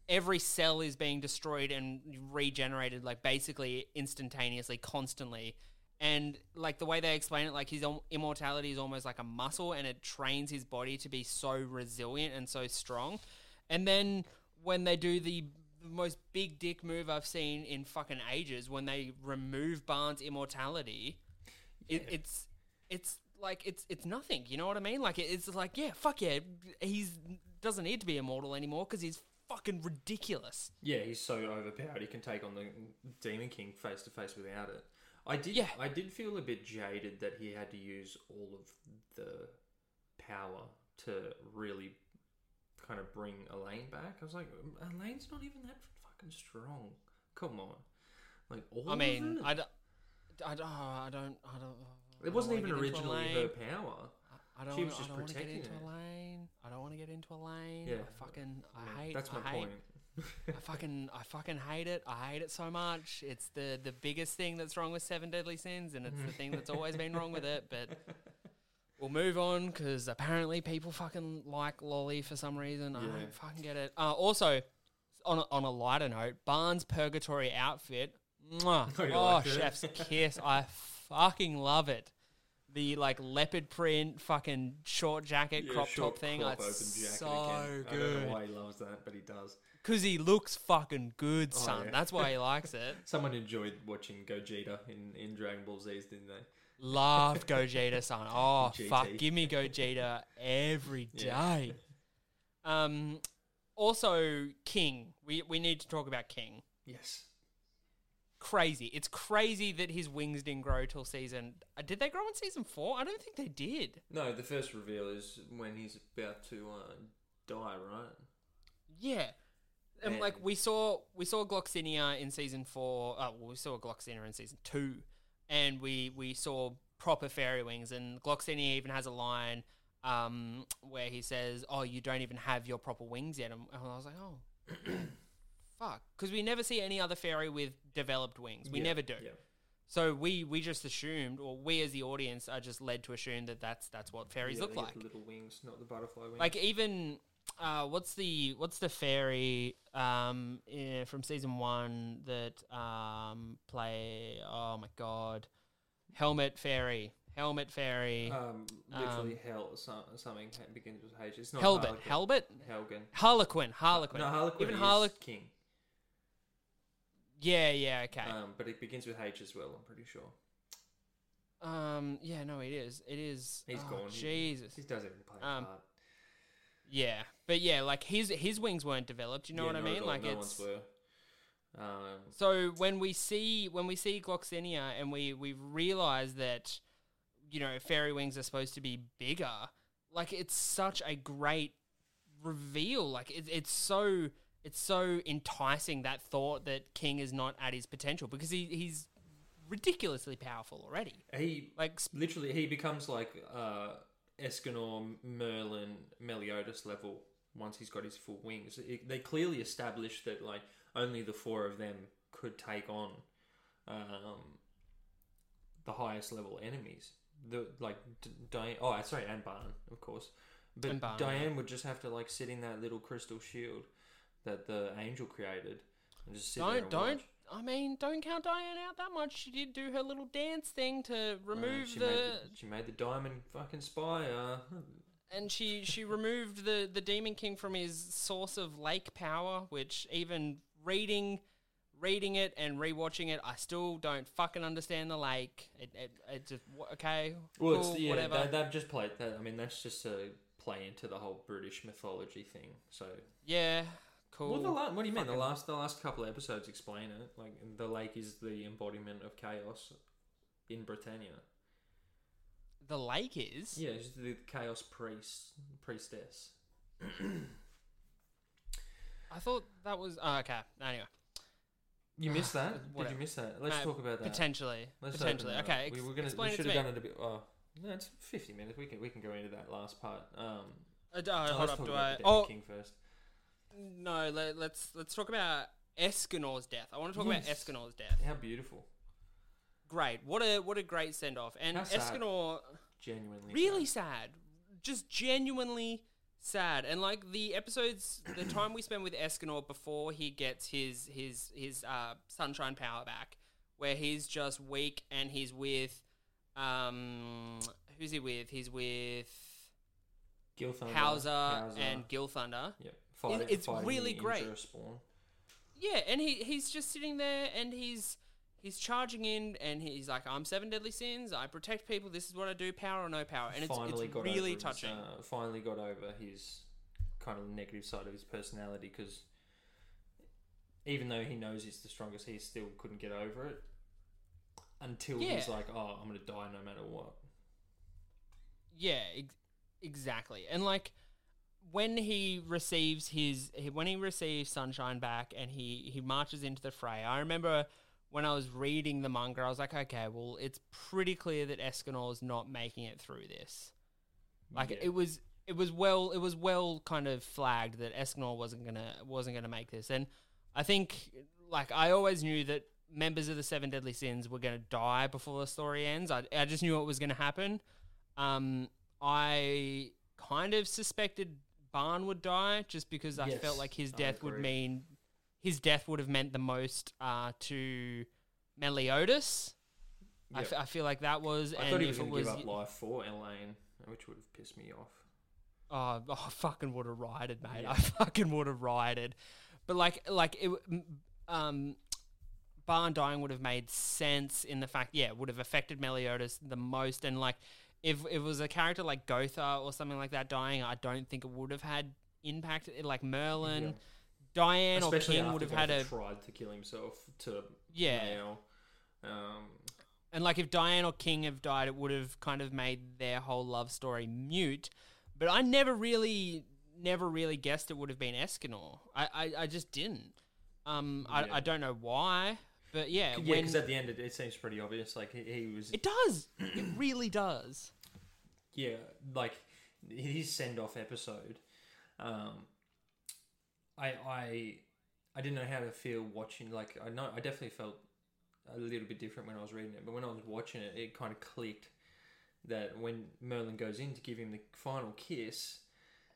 Every cell is being destroyed and regenerated, like basically instantaneously, constantly. And like the way they explain it, like his immortality is almost like a muscle, and it trains his body to be so resilient and so strong. And then when they do the most big dick move I've seen in fucking ages, when they remove Barnes' immortality, yeah. it, it's it's like it's it's nothing. You know what I mean? Like it, it's like yeah, fuck yeah, he's. Doesn't need to be immortal anymore because he's fucking ridiculous. Yeah, he's so overpowered. He can take on the Demon King face to face without it. I did. Yeah. I did feel a bit jaded that he had to use all of the power to really kind of bring Elaine back. I was like, Elaine's not even that fucking strong. Come on, like all. I mean, of it. I, d- I, d- oh, I don't. I don't. It I wasn't don't even originally her power. I don't, I don't want to get into it. Elaine. I don't want to get into Elaine. Yeah. I fucking, I yeah, hate. That's my I point. Hate, I fucking, I fucking hate it. I hate it so much. It's the, the biggest thing that's wrong with Seven Deadly Sins, and it's the thing that's always been wrong with it. But we'll move on because apparently people fucking like Lolly for some reason. Yeah. I don't fucking get it. Uh, also, on a, on a lighter note, Barnes' Purgatory outfit. Mwah, oh, like chef's it. Kiss. I fucking love it. The like leopard print fucking short jacket, yeah, crop short top thing. Crop open jacket so again. Good. I don't know why he loves that, but he does. Because he looks fucking good, son. Oh, yeah. That's why he likes it. Someone enjoyed watching Gogeta in, in Dragon Ball Z's, didn't they? Loved Gogeta, son. Oh, G T. Fuck. Give me Gogeta every day. Yeah. Um. Also, King. We, we need to talk about King. Yes. Crazy. It's crazy that his wings didn't grow till season... Uh, did they grow in season four? I don't think they did. No, the first reveal is when he's about to uh, die, right? Yeah. And, and like, we saw we saw Gloxinia in season four. Uh, well, we saw Gloxinia in season two. And we, we saw proper fairy wings. And Gloxinia even has a line um, where he says, oh, you don't even have your proper wings yet. And I was like, oh... Fuck, because we never see any other fairy with developed wings. We yeah, never do. Yeah. So we, we just assumed, or we as the audience are just led to assume that that's that's what fairies yeah, look like. Little wings, not the butterfly wings. Like even Uh, what's the what's the fairy um, yeah, from season one that um, play? Oh my god, Helmet Fairy, Helmet Fairy. Um, literally um, hell some, something begins with H. It's not Helbert, Helbert, Helgen, Harlequin, Harlequin. No, Harlequin even is Harlequin. King. Yeah, yeah, okay. Um, but it begins with H as well. I'm pretty sure. Um, yeah, no, it is. It is. He's oh, gone. Jesus, he, he doesn't even play a um, part. Yeah, but yeah, like his his wings weren't developed. You know yeah, what I mean? Like no it's. One's were. Um, so when we see when we see Gloxinia and we we realize that, you know, fairy wings are supposed to be bigger. Like it's such a great reveal. Like it, it's so it's so enticing, that thought that King is not at his potential because he, he's ridiculously powerful already. He like literally he becomes like. Uh, Escanor, Merlin, Meliodas level once he's got his full wings. It, they clearly established that like only the four of them could take on um, the highest level enemies. The like Diane, oh sorry, and Ban of course, but Ban, Diane yeah. would just have to like sit in that little crystal shield that the angel created and just sit don't, there and don't. Watch. I mean, don't count Diane out that much. She did do her little dance thing to remove uh, she the... Made the... She made the diamond fucking spire. And she, she removed the, the Demon King from his source of lake power, which even reading reading it and rewatching it, I still don't fucking understand the lake. It, it, it just... Okay, well, cool, it's, yeah, whatever. They, they've just played that. I mean, that's just to play into the whole British mythology thing, so... Yeah... Cool. Well, the la- what do you mean? The last, the last couple of episodes explain it. Like the lake is the embodiment of chaos in Britannia. The lake is? Yeah, it's the chaos priest, priestess. I thought that was oh, okay. Anyway, you missed that? Did you miss that? Let's no, talk about that potentially. Let's potentially. Okay, ex- we were going to. We should have done it a bit. Oh, no, it's fifty minutes. We can we can go into that last part. Um, uh, oh, hold up. Do I? Oh, King first. No, let, let's let's talk about Escanor's death. I want to talk yes. about Escanor's death. How beautiful! Great, what a what a great send off. And how sad. Escanor, genuinely, really sad. sad, just genuinely sad. And like the episodes, the time we spend with Escanor before he gets his his his uh, sunshine power back, where he's just weak and he's with um, who's he with? He's with Gil Thunder, Hauser, Hauser and Gil Thunder. Yep. Fighting, it's fighting really great. Spawn. Yeah, and he, he's just sitting there and he's he's charging in and he's like, I'm Seven Deadly Sins, I protect people, this is what I do, power or no power. And it's, it's really touching. His, uh, finally got over his kind of negative side of his personality because even though he knows he's the strongest, he still couldn't get over it until yeah. he's like, oh, I'm going to die no matter what. Yeah, ex- exactly. And like... When he receives his, when he receives Sunshine back and he, he marches into the fray, I remember when I was reading the manga, I was like, okay, well, it's pretty clear that Escanor's not making it through this. Like yeah. it was, it was well, it was well kind of flagged that Escanor wasn't gonna, wasn't gonna make this. And I think, like, I always knew that members of the Seven Deadly Sins were gonna die before the story ends. I, I just knew it was gonna happen. Um, I kind of suspected Ban would die just because I yes, felt like his death would mean his death would have meant the most uh, to Meliodas. Yep. I, f- I feel like that was. I and thought he was going to give up life for Elaine, which would have pissed me off. Oh, oh I fucking would have rioted, mate! Yeah. I fucking would have rioted. But like, like it, um, Ban dying would have made sense in the fact, yeah, it would have affected Meliodas the most, and like. If, if it was a character like Gotha or something like that dying, I don't think it would have had impact. Like Merlin, yeah. Diane especially or King would have had a... tried to kill himself to yeah. nail. Um, and like if Diane or King have died, it would have kind of made their whole love story mute. But I never really, never really guessed it would have been Escanor. I, I, I just didn't. Um, yeah. I, I don't know why. But yeah, yeah, because at the end it, it seems pretty obvious. Like he, he was, it does, it really does. Yeah, like his send-off episode. Um, I I I didn't know how to feel watching. Like I know I definitely felt a little bit different when I was reading it, but when I was watching it, it kind of clicked that when Merlin goes in to give him the final kiss,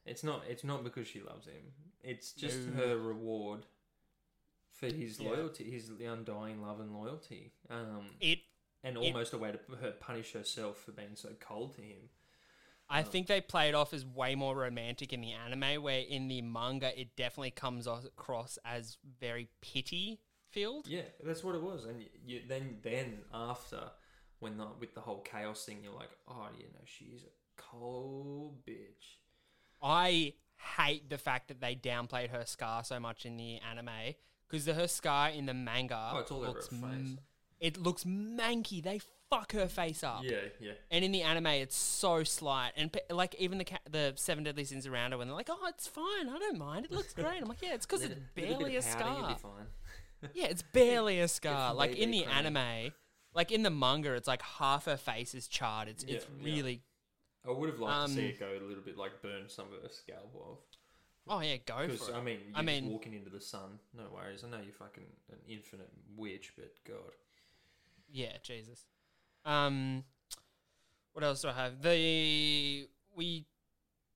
It's not. It's not because she loves him. It's just no. her reward for his yeah. loyalty, his undying love and loyalty. Um, it and almost it, a way to her punish herself for being so cold to him. I um, think they play it off as way more romantic in the anime, where in the manga it definitely comes across as very pity filled. Yeah, that's what it was. And you, then, then after, when the, with the whole chaos thing, you're like, oh, you know, she's a cold bitch. I hate the fact that they downplayed her scar so much in the anime, because her scar in the manga oh, it's all looks over her face. M- it looks manky. They fuck her face up. Yeah, yeah. And in the anime, it's so slight. And pe- like even the ca- the Seven Deadly Sins around her, when they're like, "Oh, it's fine. I don't mind. It looks great." I'm like, "Yeah, it's because it's barely a, a scar." Fine. yeah, it's barely a scar. Like in the crying. anime, like in the manga, it's like half her face is charred. It's yeah, it's really. Yeah. I would have liked um, to see it go a little bit, like burn some of her scalp off. Oh yeah, go for it. Because I mean, you're I mean, walking into the sun, no worries. I know you're fucking an infinite witch, but God. Yeah, Jesus. Um, what else do I have? The we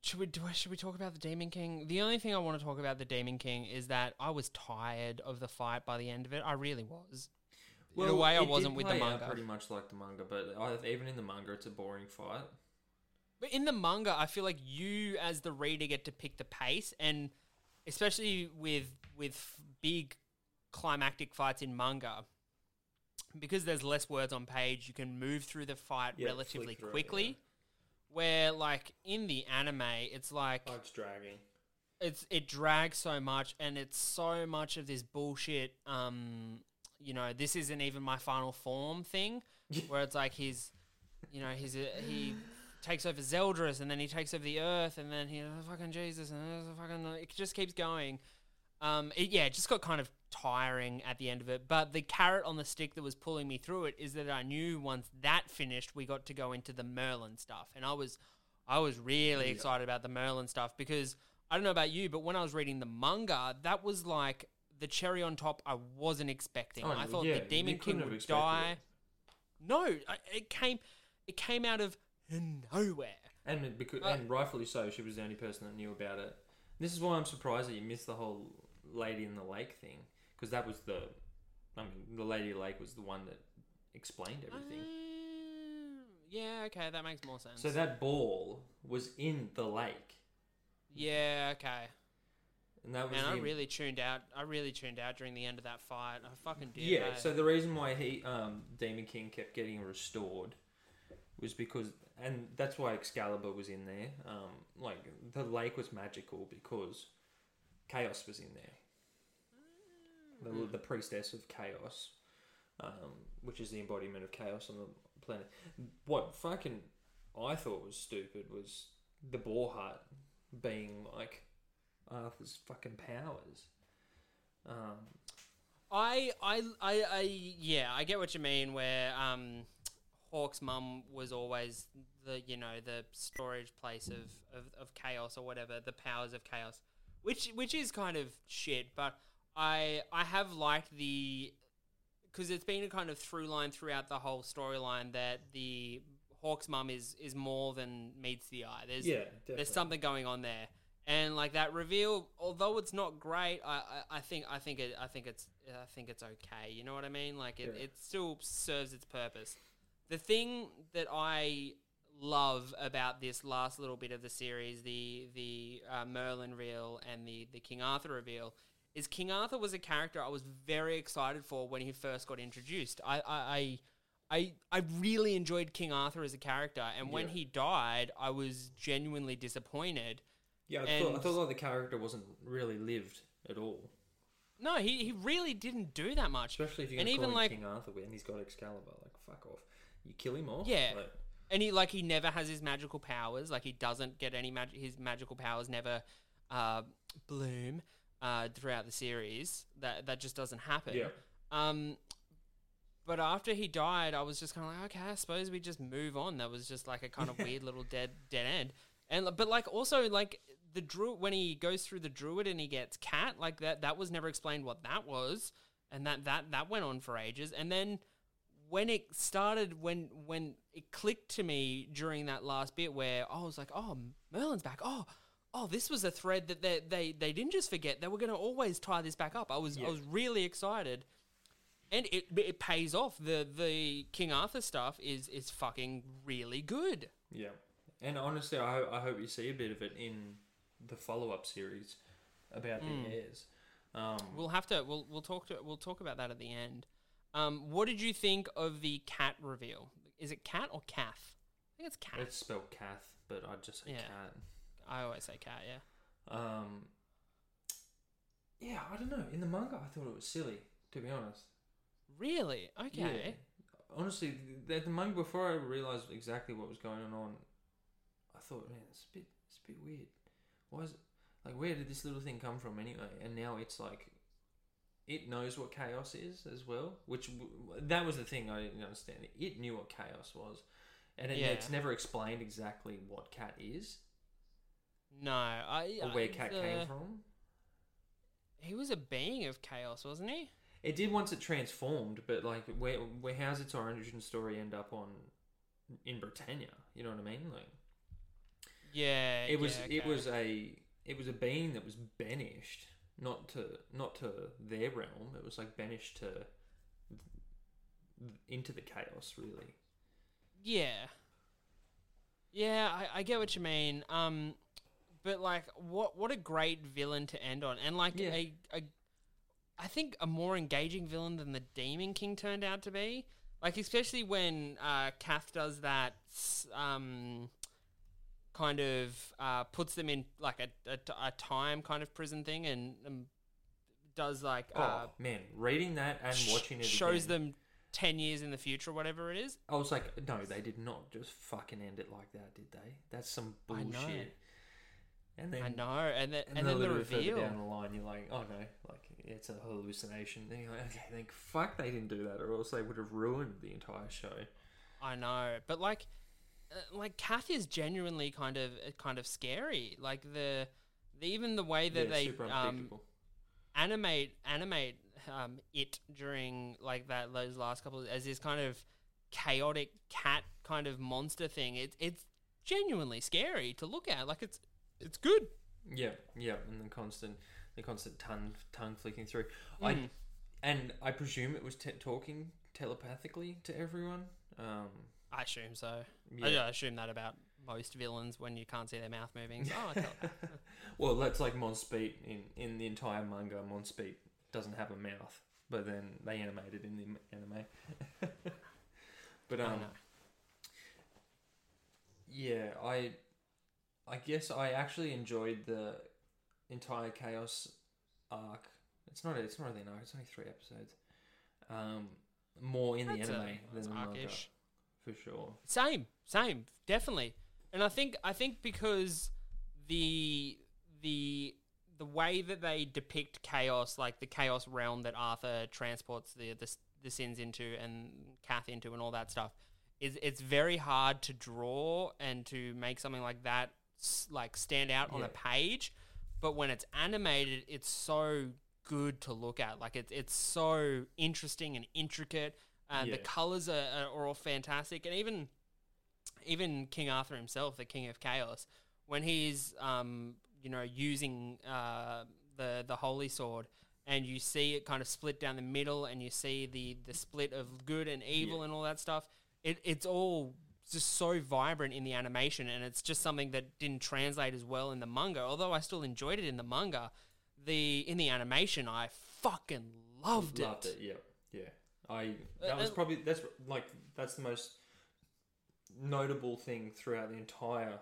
should we do should we talk about the Demon King? The only thing I want to talk about the Demon King is that I was tired of the fight by the end of it. I really was. Well, in a way, I wasn't with the manga. Pretty much like the manga, but I've, even in the manga, it's a boring fight. But in the manga, I feel like you, as the reader, get to pick the pace, and especially with with big climactic fights in manga, because there's less words on page, you can move through the fight yeah, relatively quickly. It, yeah. Where, like in the anime, it's like oh, it's dragging. It's it drags so much, and it's so much of this bullshit. Um, you know, this isn't even my final form thing, where it's like he's, you know, he's a, he. takes over Zeldris, and then he takes over the earth, and then he oh, fucking Jesus, and oh, fucking it just keeps going. Um, it, yeah, it just got kind of tiring at the end of it. But the carrot on the stick that was pulling me through it is that I knew once that finished, we got to go into the Merlin stuff, and I was, I was really yeah. excited about the Merlin stuff, because I don't know about you, but when I was reading the manga, that was like the cherry on top. I wasn't expecting. Oh, I thought yeah, the Demon King would die. It. No, I, it came, it came out of. nowhere. And because, uh, and rightfully so, she was the only person that knew about it. This is why I'm surprised that you missed the whole Lady in the Lake thing, because that was the, I mean, the Lady Lake was the one that explained everything. Uh, yeah, okay, that makes more sense. So that ball was in the lake. Yeah, okay. And that was Man, I really tuned out. I really tuned out during the end of that fight. I fucking did. Yeah, mate. So the reason why he, um, Demon King kept getting restored was because, and that's why Excalibur was in there. Um, like, the lake was magical because chaos was in there. The, the priestess of chaos, um, which is the embodiment of chaos on the planet. What fucking I thought was stupid was the boar heart being like Arthur's fucking powers. Um, I, I, I, I, yeah, I get what you mean where, um, Hawk's mum was always the, you know, the storage place of, of, of chaos or whatever, the powers of chaos, which which is kind of shit. But I I have liked the, because it's been a kind of through line throughout the whole storyline that the Hawk's mum is is more than meets the eye. There's yeah, there's something going on there, and like that reveal, although it's not great, I, I, I think I think it I think it's I think it's okay. You know what I mean? Like it, yeah. it still serves its purpose. The thing that I love about this last little bit of the series, the the uh, Merlin reveal and the, the King Arthur reveal, is King Arthur was a character I was very excited for when he first got introduced. I I I, I, I really enjoyed King Arthur as a character, and when yeah. he died, I was genuinely disappointed. Yeah, I thought, I thought like the character wasn't really lived at all. No, he, he really didn't do that much. Especially if you're going to call like, King Arthur and he's got Excalibur, like fuck off. You kill him off. Yeah. Like. And he, like, he never has his magical powers. Like, he doesn't get any magic. His magical powers never uh, bloom uh, throughout the series. That that just doesn't happen. Yeah. Um, but after he died, I was just kind of like, okay, I suppose we just move on. That was just, like, a kind of weird little dead dead end. And But, like, also, like, the druid, when he goes through the druid and he gets Cat, like, that that was never explained what that was. And that that, that went on for ages. And then... When it started, when when it clicked to me during that last bit where I was like, oh, Merlin's back. Oh, oh, this was a thread that they they, they didn't just forget. They were going to always tie this back up. I was yeah. I was really excited. And it it pays off. The the King Arthur stuff is is fucking really good. Yeah. And honestly, I hope, I hope you see a bit of it in the follow-up series about mm. the heirs. Um, we'll have to we'll we'll talk to we'll talk about that at the end. Um, what did you think of the Cat reveal? Is it Cat or Cath? I think it's Cat. It's spelled Cath, but I just say yeah. Cat. I always say Cat, yeah. Um, yeah, I don't know. In the manga, I thought it was silly, to be honest. Really? Okay. Yeah. Honestly, the, the manga, before I realised exactly what was going on, I thought, man, it's a bit, it's a bit weird. Why is it, like, where did this little thing come from anyway? And now it's like, it knows what chaos is as well, which that was the thing I didn't understand. It knew what chaos was, and it, yeah. it's never explained exactly what Cat is. No, I or where I, Cat uh, came from. He was a being of chaos, wasn't he? It did once it transformed, but like, where, where how's its origin story end up on in Britannia? You know what I mean? Like, yeah, it was yeah, okay. it was a it was a being that was banished. Not to not to their realm. It was like banished to into the chaos, really. Yeah, yeah, I, I get what you mean. Um, but like, what what a great villain to end on, and like yeah. a, a, I think a more engaging villain than the Demon King turned out to be. Like, especially when uh, Cath does that. Um, kind of uh, puts them in like a, a, a time kind of prison thing and, and does like... Oh, uh, man, reading that and sh- watching it shows again, them ten years in the future or whatever it is. I was like, no, they did not just fucking end it like that, did they? That's some bullshit. I know. And then, I know. And, the, and, and then the reveal. Down the line, you're like, oh no, like it's a hallucination. Then you're like, okay, thank fuck they didn't do that or else they would have ruined the entire show. I know, but like... Like Cath is genuinely kind of kind of scary. Like the, the even the way that yeah, they um, animate animate um, it during like that those last couple of, as this kind of chaotic cat kind of monster thing. It's it's genuinely scary to look at. Like it's it's good. Yeah, yeah, and the constant the constant tongue tongue flicking through. Mm. I and I presume it was te- talking telepathically to everyone. Um, I assume so. Yeah. I, I assume that about most villains when you can't see their mouth moving. So, oh, I well, that's like Monspeet in, in the entire manga. Monspeet doesn't have a mouth, but then they animate it in the anime. But um, I yeah, I I guess I actually enjoyed the entire Chaos arc. It's not it's not really an arc. It's only three episodes. Um, more in that's the anime a, than the manga. Arc-ish. For sure. Same, same, definitely. And I think I think because the the the way that they depict chaos, like the chaos realm that Arthur transports the the, the sins into and Cath into and all that stuff, is it's very hard to draw and to make something like that like stand out yeah. on a page. But when it's animated, it's so good to look at. Like it's it's so interesting and intricate. And yeah. the colours are, are all fantastic. And even even King Arthur himself, the King of Chaos, when he's, um, you know, using uh, the, the Holy Sword and you see it kind of split down the middle and you see the, the split of good and evil yeah. and all that stuff, it, it's all just so vibrant in the animation and it's just something that didn't translate as well in the manga. Although I still enjoyed it in the manga, the in the animation I fucking loved it. Loved it, it yeah, yeah. I that was probably that's like that's the most notable thing throughout the entire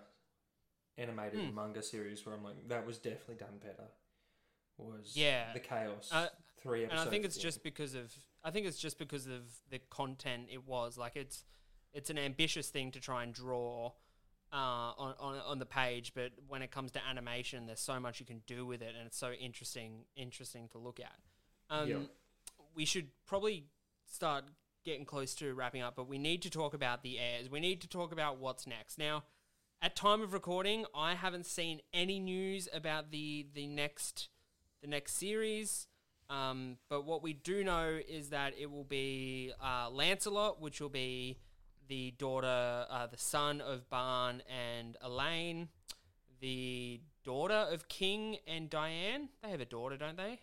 animated mm. manga series where I'm like that was definitely done better was yeah. the chaos uh, three episodes. And I think it's in. just because of I think it's just because of the content it was like it's it's an ambitious thing to try and draw uh, on, on on the page, but when it comes to animation, there's so much you can do with it, and it's so interesting interesting to look at. Um, yeah. We should probably start getting close to wrapping up, but we need to talk about the heirs. We need to talk about what's next. Now, at time of recording, I haven't seen any news about the the next the next series. Um, but what we do know is that it will be uh, Lancelot, which will be the daughter, uh, the son of Ban and Elaine. The daughter of King and Diane? They have a daughter, don't they?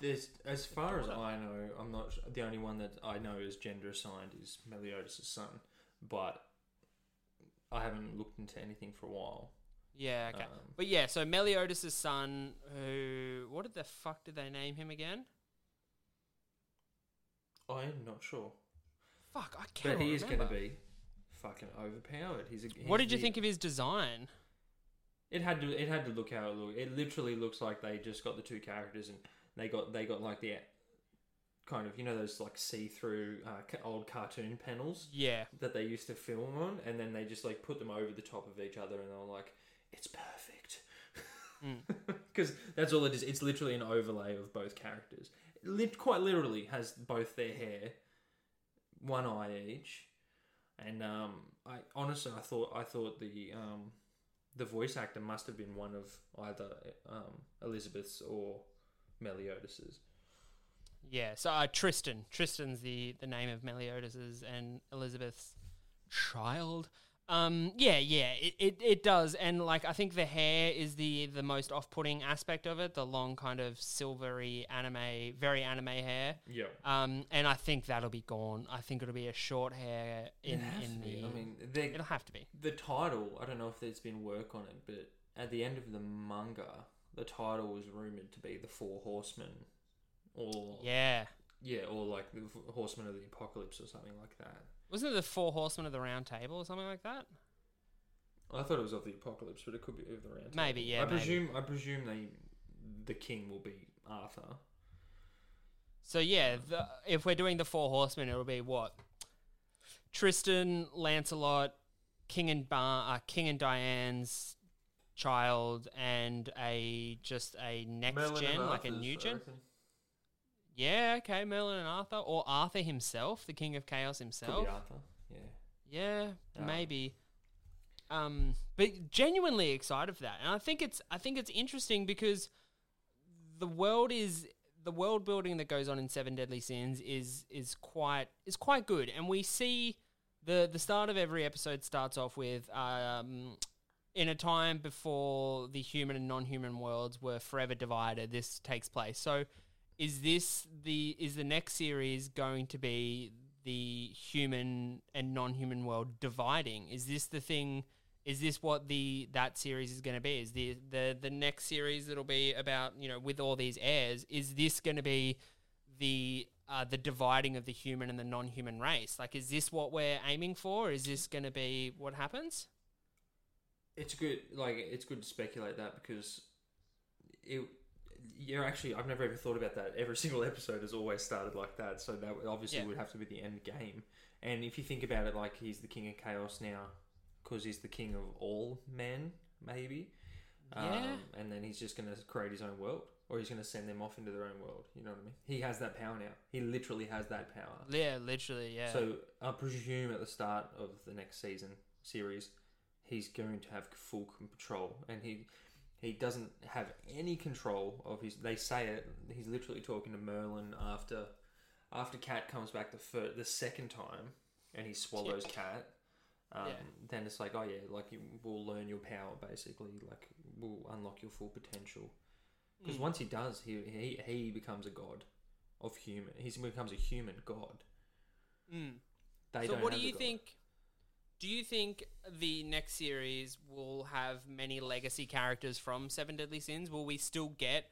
There's, as the far daughter. as I know, I'm not sure, the only one that I know is gender assigned is Meliodas' son, but I haven't looked into anything for a while. Yeah, okay. Um, but yeah, so Meliodas' son, who... What did the fuck did they name him again? I'm not sure. Fuck, I can't remember. But he is going to be fucking overpowered. He's a, he's what did you the, think of his design? It had to. It had to look how it looked. It literally looks like they just got the two characters and they got they got like the kind of, you know, those like see-through uh, old cartoon panels. Yeah. That they used to film on, and then they just like put them over the top of each other, and they were like, "It's perfect," because mm. that's all it is. It's literally an overlay of both characters. It quite literally has both their hair, one eye each, and um, I honestly I thought I thought the um, the voice actor must have been one of either um, Elizabeth's or Meliodas'. Yeah, so uh, Tristan. Tristan's the, the name of Meliodas' and Elizabeth's child. Um, yeah, yeah, it, it, it does, and like I think the hair is the the most off-putting aspect of it. The long kind of silvery anime, very anime hair. Yeah. Um, and I think that'll be gone. I think it'll be a short hair in it in the. I mean, it'll have to be the title. I don't know if there's been work on it, but at the end of the manga, the title was rumored to be the Four Horsemen, or yeah, yeah, or like the Horsemen of the Apocalypse or something like that. Wasn't it the Four Horsemen of the Round Table or something like that? I thought it was of the Apocalypse, but it could be of the Round Table. Maybe, yeah. I maybe. presume. I presume they, the king will be Arthur. So yeah, the, if we're doing the Four Horsemen, it'll be what? Tristan, Lancelot, King and Ban, uh, King and Diane's child, and a just a next Merlin gen, like Arthur's, a new gen. Yeah, okay, Merlin and Arthur, or Arthur himself, the King of Chaos himself. Could be Arthur, yeah. Yeah, um. maybe. Um, but genuinely excited for that, and I think it's I think it's interesting because the world is the world building that goes on in Seven Deadly Sins is is quite is quite good, and we see the the start of every episode starts off with um. In a time before the human and non-human worlds were forever divided, this takes place. So. Is this the is the next series going to be the human and non-human world dividing? Is this the thing? Is this what the that series is going to be? Is the the the next series that'll be about, you know, with all these heirs? Is this going to be the uh, the dividing of the human and the non-human race? Like, is this what we're aiming for? Is this going to be what happens? It's good. Like, it's good to speculate that because it. You're actually, I've never even thought about that. Every single episode has always started like that, so that obviously yeah. would have to be the end game. And if you think about it, like, he's the king of chaos now because he's the king of all men, maybe. Yeah. Um, and then he's just going to create his own world, or he's going to send them off into their own world. You know what I mean? He has that power now. He literally has that power. Yeah, literally, yeah. So I presume at the start of the next season series, he's going to have full control, and he... He doesn't have any control of his... They say it. He's literally talking to Merlin after after Cat comes back the fir- the second time and he swallows Cat. Um, yeah. Then it's like, oh, yeah, like, you, we'll learn your power, basically. Like, we'll unlock your full potential. Because mm. once he does, he, he he becomes a god of human. He becomes a human god. Mm. They so don't what do you think... Do you think the next series will have many legacy characters from Seven Deadly Sins? Will we still get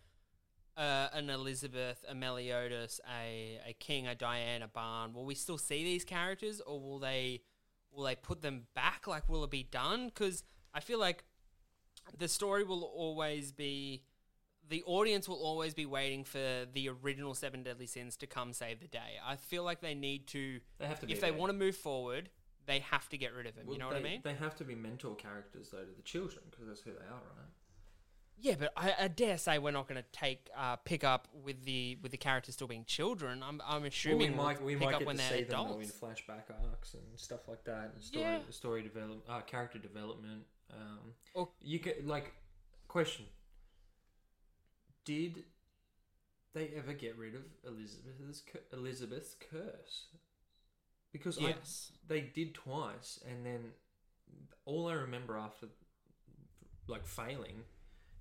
uh, an Elizabeth, a Meliodas, a, a King, a Diane, a Ban? Will we still see these characters, or will they will they put them back? Like, will it be done? Because I feel like the story will always be... The audience will always be waiting for the original Seven Deadly Sins to come save the day. I feel like they need to... They have to be if there. They want to move forward... They have to get rid of him, well, you know they, what I mean? They have to be mentor characters, though, to the children, because that's who they are, right? Yeah, but I, I dare say we're not going to take uh, pick up with the with the characters still being children. I'm I'm assuming well, we might we we'll might get when to see adults. Them in flashback arcs and stuff like that, and story yeah. story development, uh, character development. Um, or, you get like question: did they ever get rid of Elizabeth's Elizabeth's curse? Because yes. I, they did twice, and then all I remember after like failing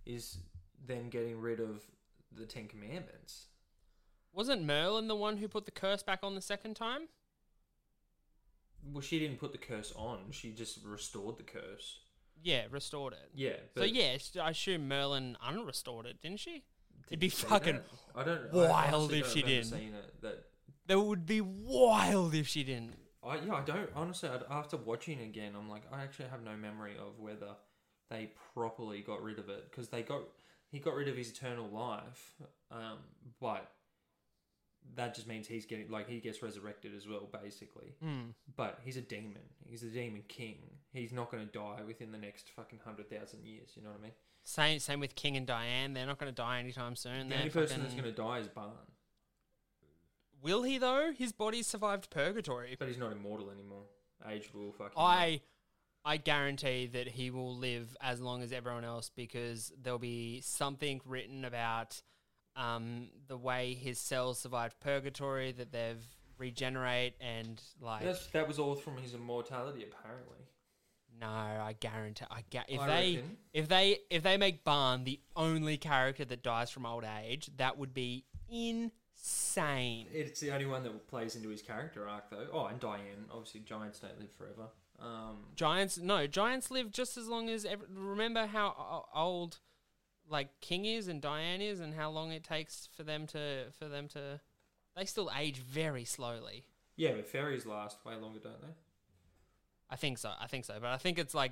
is them getting rid of the Ten Commandments. Wasn't Merlin the one who put the curse back on the second time? Well, she didn't put the curse on. She just restored the curse. Yeah, restored it. Yeah. But so, yeah, I assume Merlin unrestored it, didn't she? It'd be fucking that. I don't, wild I if don't she didn't. It, that, that would be wild if she didn't. I, yeah, I don't... Honestly, I'd, after watching it again, I'm like, I actually have no memory of whether they properly got rid of it. Because they got... He got rid of his eternal life, um, but... That just means he's getting, like, he gets resurrected as well, basically. Mm. But he's a demon. He's a demon king. He's not going to die within the next fucking one hundred thousand years, you know what I mean? Same same with King and Diane. They're not going to die anytime soon. The They're only person fucking... that's going to die is Ban. Will he, though? His body survived purgatory. But he's not immortal anymore. Age will fucking... I, I guarantee that he will live as long as everyone else because there'll be something written about... Um, the way his cells survived purgatory, that they've regenerate and like That's, that was all from his immortality, apparently. No, I guarantee. I gu- if I they reckon. if they if they make Ban the only character that dies from old age, that would be insane. It's the only one that plays into his character arc, though. Oh, and Diane. Obviously, giants don't live forever. Um, giants, no, giants live just as long as. Every, remember how old. Like King is and Diane is, and how long it takes for them to for them to, they still age very slowly. Yeah, but fairies last way longer, don't they? I think so. I think so, but I think it's like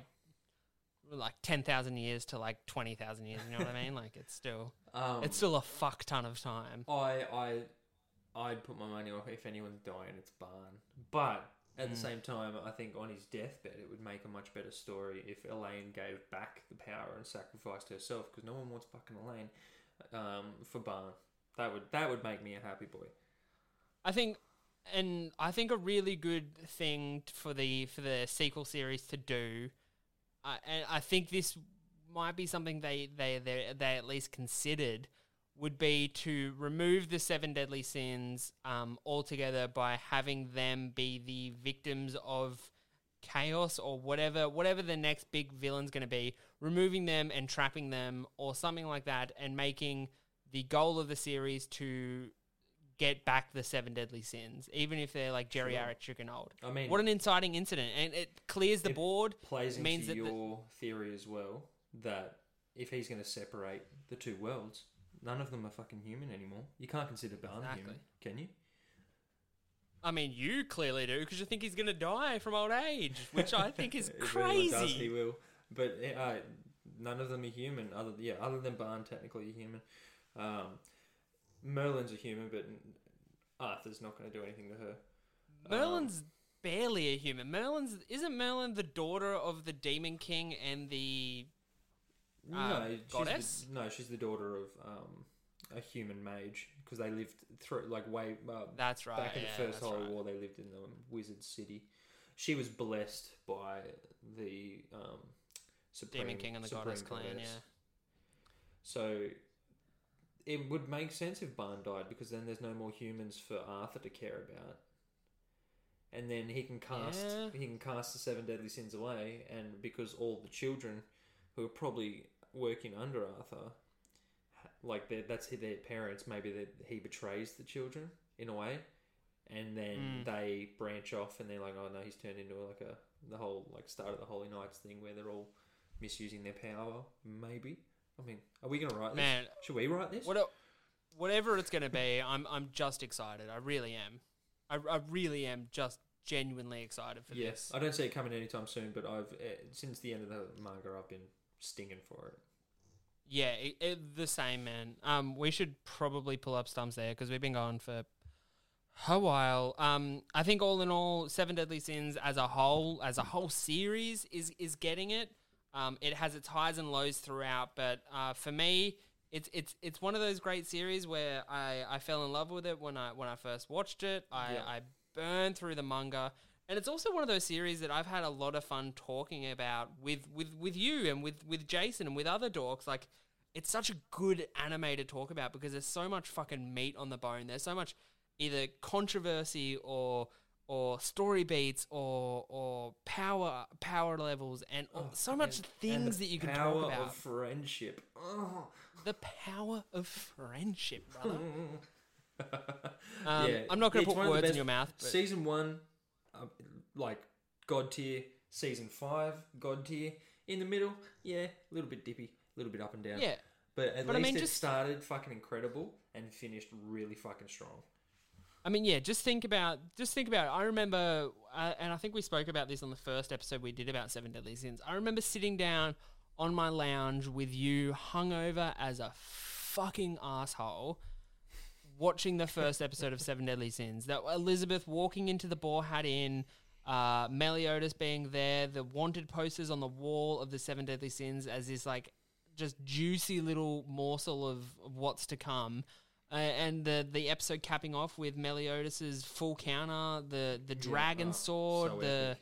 like ten thousand years to like twenty thousand years. You know what I mean? Like it's still um, it's still a fuck ton of time. I I I'd put my money on if anyone's dying, it's Ban. But at mm. the same time, I think on his deathbed, it would make a much better story if Elaine gave back the power and sacrificed herself, because no one wants fucking Elaine um, for Ban. That would that would make me a happy boy. I think, and I think a really good thing for the for the sequel series to do, uh, and I think this might be something they they they they at least considered, would be to remove the Seven Deadly Sins um, altogether by having them be the victims of chaos or whatever whatever the next big villain's going to be, removing them and trapping them or something like that, and making the goal of the series to get back the Seven Deadly Sins, even if they're like geriatric sure. and old. I mean, what an inciting incident. And it clears the it board. Plays into means your that theory as well, that if he's going to separate the two worlds... None of them are fucking human anymore. You can't consider Ban exactly. human, can you? I mean, you clearly do, because you think he's going to die from old age, which I think is crazy. If anyone does, he will. But uh, none of them are human. Other yeah, other than Ban, technically a human. Um, Merlin's a human, but Arthur's not going to do anything to her. Merlin's um, barely a human. Merlin's isn't Merlin the daughter of the Demon King and the... No, um, she's goddess? The, no, she's the daughter of um, a human mage, because they lived through like way uh, that's right, back in yeah, the First Holy right. War. They lived in the wizard city. She was blessed by the um, Supreme, Demon King and the Supreme Goddess Clan. Goddess. Yeah, so it would make sense if Ban died, because then there's no more humans for Arthur to care about, and then he can cast yeah. he can cast the Seven Deadly Sins away, and because all the children who are probably working under Arthur, like that's their parents, maybe that he betrays the children in a way, and then mm. they branch off and they're like, oh no, he's turned into like a the whole like start of the Holy Knights thing where they're all misusing their power. Maybe I mean, are we gonna write Man, this? Should we write this? What a, whatever it's gonna be, I'm I'm just excited. I really am. I I really am just. Genuinely excited for yeah, this. I don't see it coming anytime soon, but I've uh, since the end of the manga, I've been stinging for it. Yeah, it, it, the same, man. Um, we should probably pull up stumps there, because we've been going for a while. Um, I think all in all, Seven Deadly Sins as a whole, as a whole series, is is getting it. Um, it has its highs and lows throughout, but uh, for me, it's it's it's one of those great series where I, I fell in love with it when I when I first watched it. I. Yeah. I burn through the manga, and it's also one of those series that I've had a lot of fun talking about with with, with you and with, with Jason and with other dorks. Like, it's such a good anime to talk about, because there's so much fucking meat on the bone. There's so much either controversy or or story beats or or power power levels and oh, so much and, things and the that you can talk about. Power of friendship. Oh. The power of friendship, brother. um, yeah. I'm not going to put words in your mouth. But... Season one, um, like, God tier. Season five, God tier. In the middle, yeah, a little bit dippy, a little bit up and down. Yeah. But at but least I mean, it just... started fucking incredible and finished really fucking strong. I mean, yeah, just think about, just think about it. I remember, uh, and I think we spoke about this on the first episode we did about Seven Deadly Sins. I remember sitting down on my lounge with you hungover as a fucking asshole, watching the first episode of Seven Deadly Sins. That Elizabeth walking into the Boar Hat Inn, uh, Meliodas being there, the wanted posters on the wall of the Seven Deadly Sins as this like just juicy little morsel of what's to come. Uh, and the, the episode capping off with Meliodas' full counter, the, the dragon yeah, oh, sword, so the epic.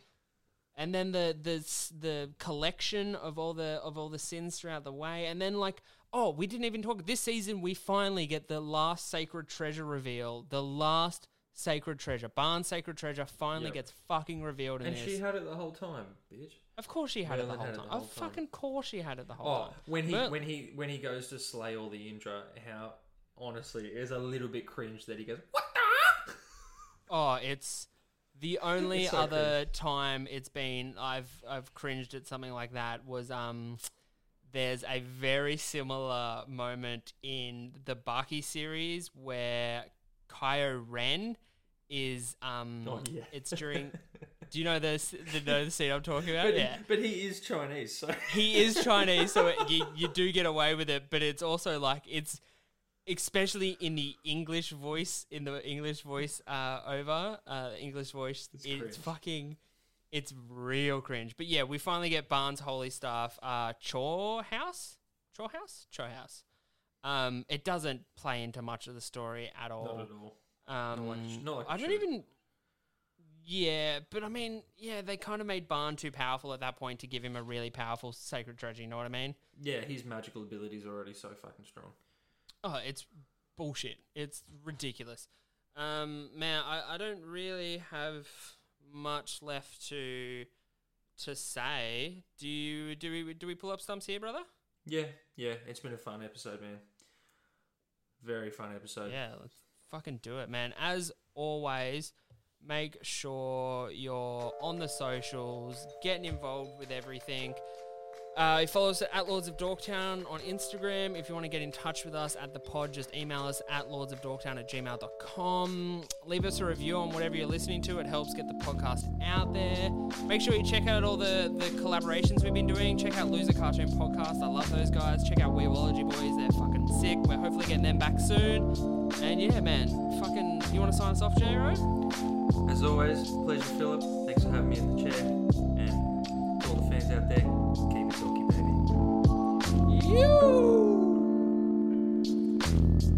And then the, the the collection of all the of all the sins throughout the way, and then like oh we didn't even talk this season. We finally get the last sacred treasure reveal, the last sacred treasure, Barn's sacred treasure finally yep. gets fucking revealed in and this. And she had it the whole time, bitch. Of course she had Merlin it the whole time. Of oh, fucking course she had it the whole oh, time. When he Mer- when he when he goes to slay all the Indra, how. Honestly, it's a little bit cringe that he goes, what the? Oh, it's the only it's so other cringe. Time it's been I've I've cringed at something like that was um there's a very similar moment in the Baki series where Kylo Ren is um oh, yeah. it's during do you know this the, know the scene I'm talking about? But, yeah. But he is Chinese, so he is Chinese, so it, you you do get away with it, but it's also like it's especially in the English voice, in the English voice uh, over, uh, English voice, it's, it's fucking, it's real cringe. But yeah, we finally get Barnes' holy staff, uh, Chore House? Chore House? Chore House. Um, it doesn't play into much of the story at all. Not at all. Um, not like, not like I don't even, yeah, but I mean, yeah, they kind of made Barn too powerful at that point to give him a really powerful sacred treasure, you know what I mean? Yeah, his magical ability's already so fucking strong. Oh, it's bullshit. It's ridiculous. Um, man, I, I don't really have much left to to say. Do you? Do we? Do we pull up stumps here, brother? Yeah, yeah. It's been a fun episode, man. Very fun episode. Yeah, let's fucking do it, man. As always, make sure you're on the socials, getting involved with everything. Uh, you follow us at Lords of Dorktown on Instagram. If you want to get in touch with us at the pod, just email us at lordsofdorktown at gmail dot com. Leave us a review on whatever you're listening to. It helps get the podcast out there. Make sure you check out all the, the collaborations we've been doing. Check out Loser Cartoon Podcast. I love those guys. Check out Weebology Boys. They're fucking sick. We're hopefully getting them back soon. And yeah, man, fucking, you want to sign us off, J-Ro? As always, pleasure, Philip. Thanks for having me in the chair. And to all the fans out there, keep it talking, baby. You.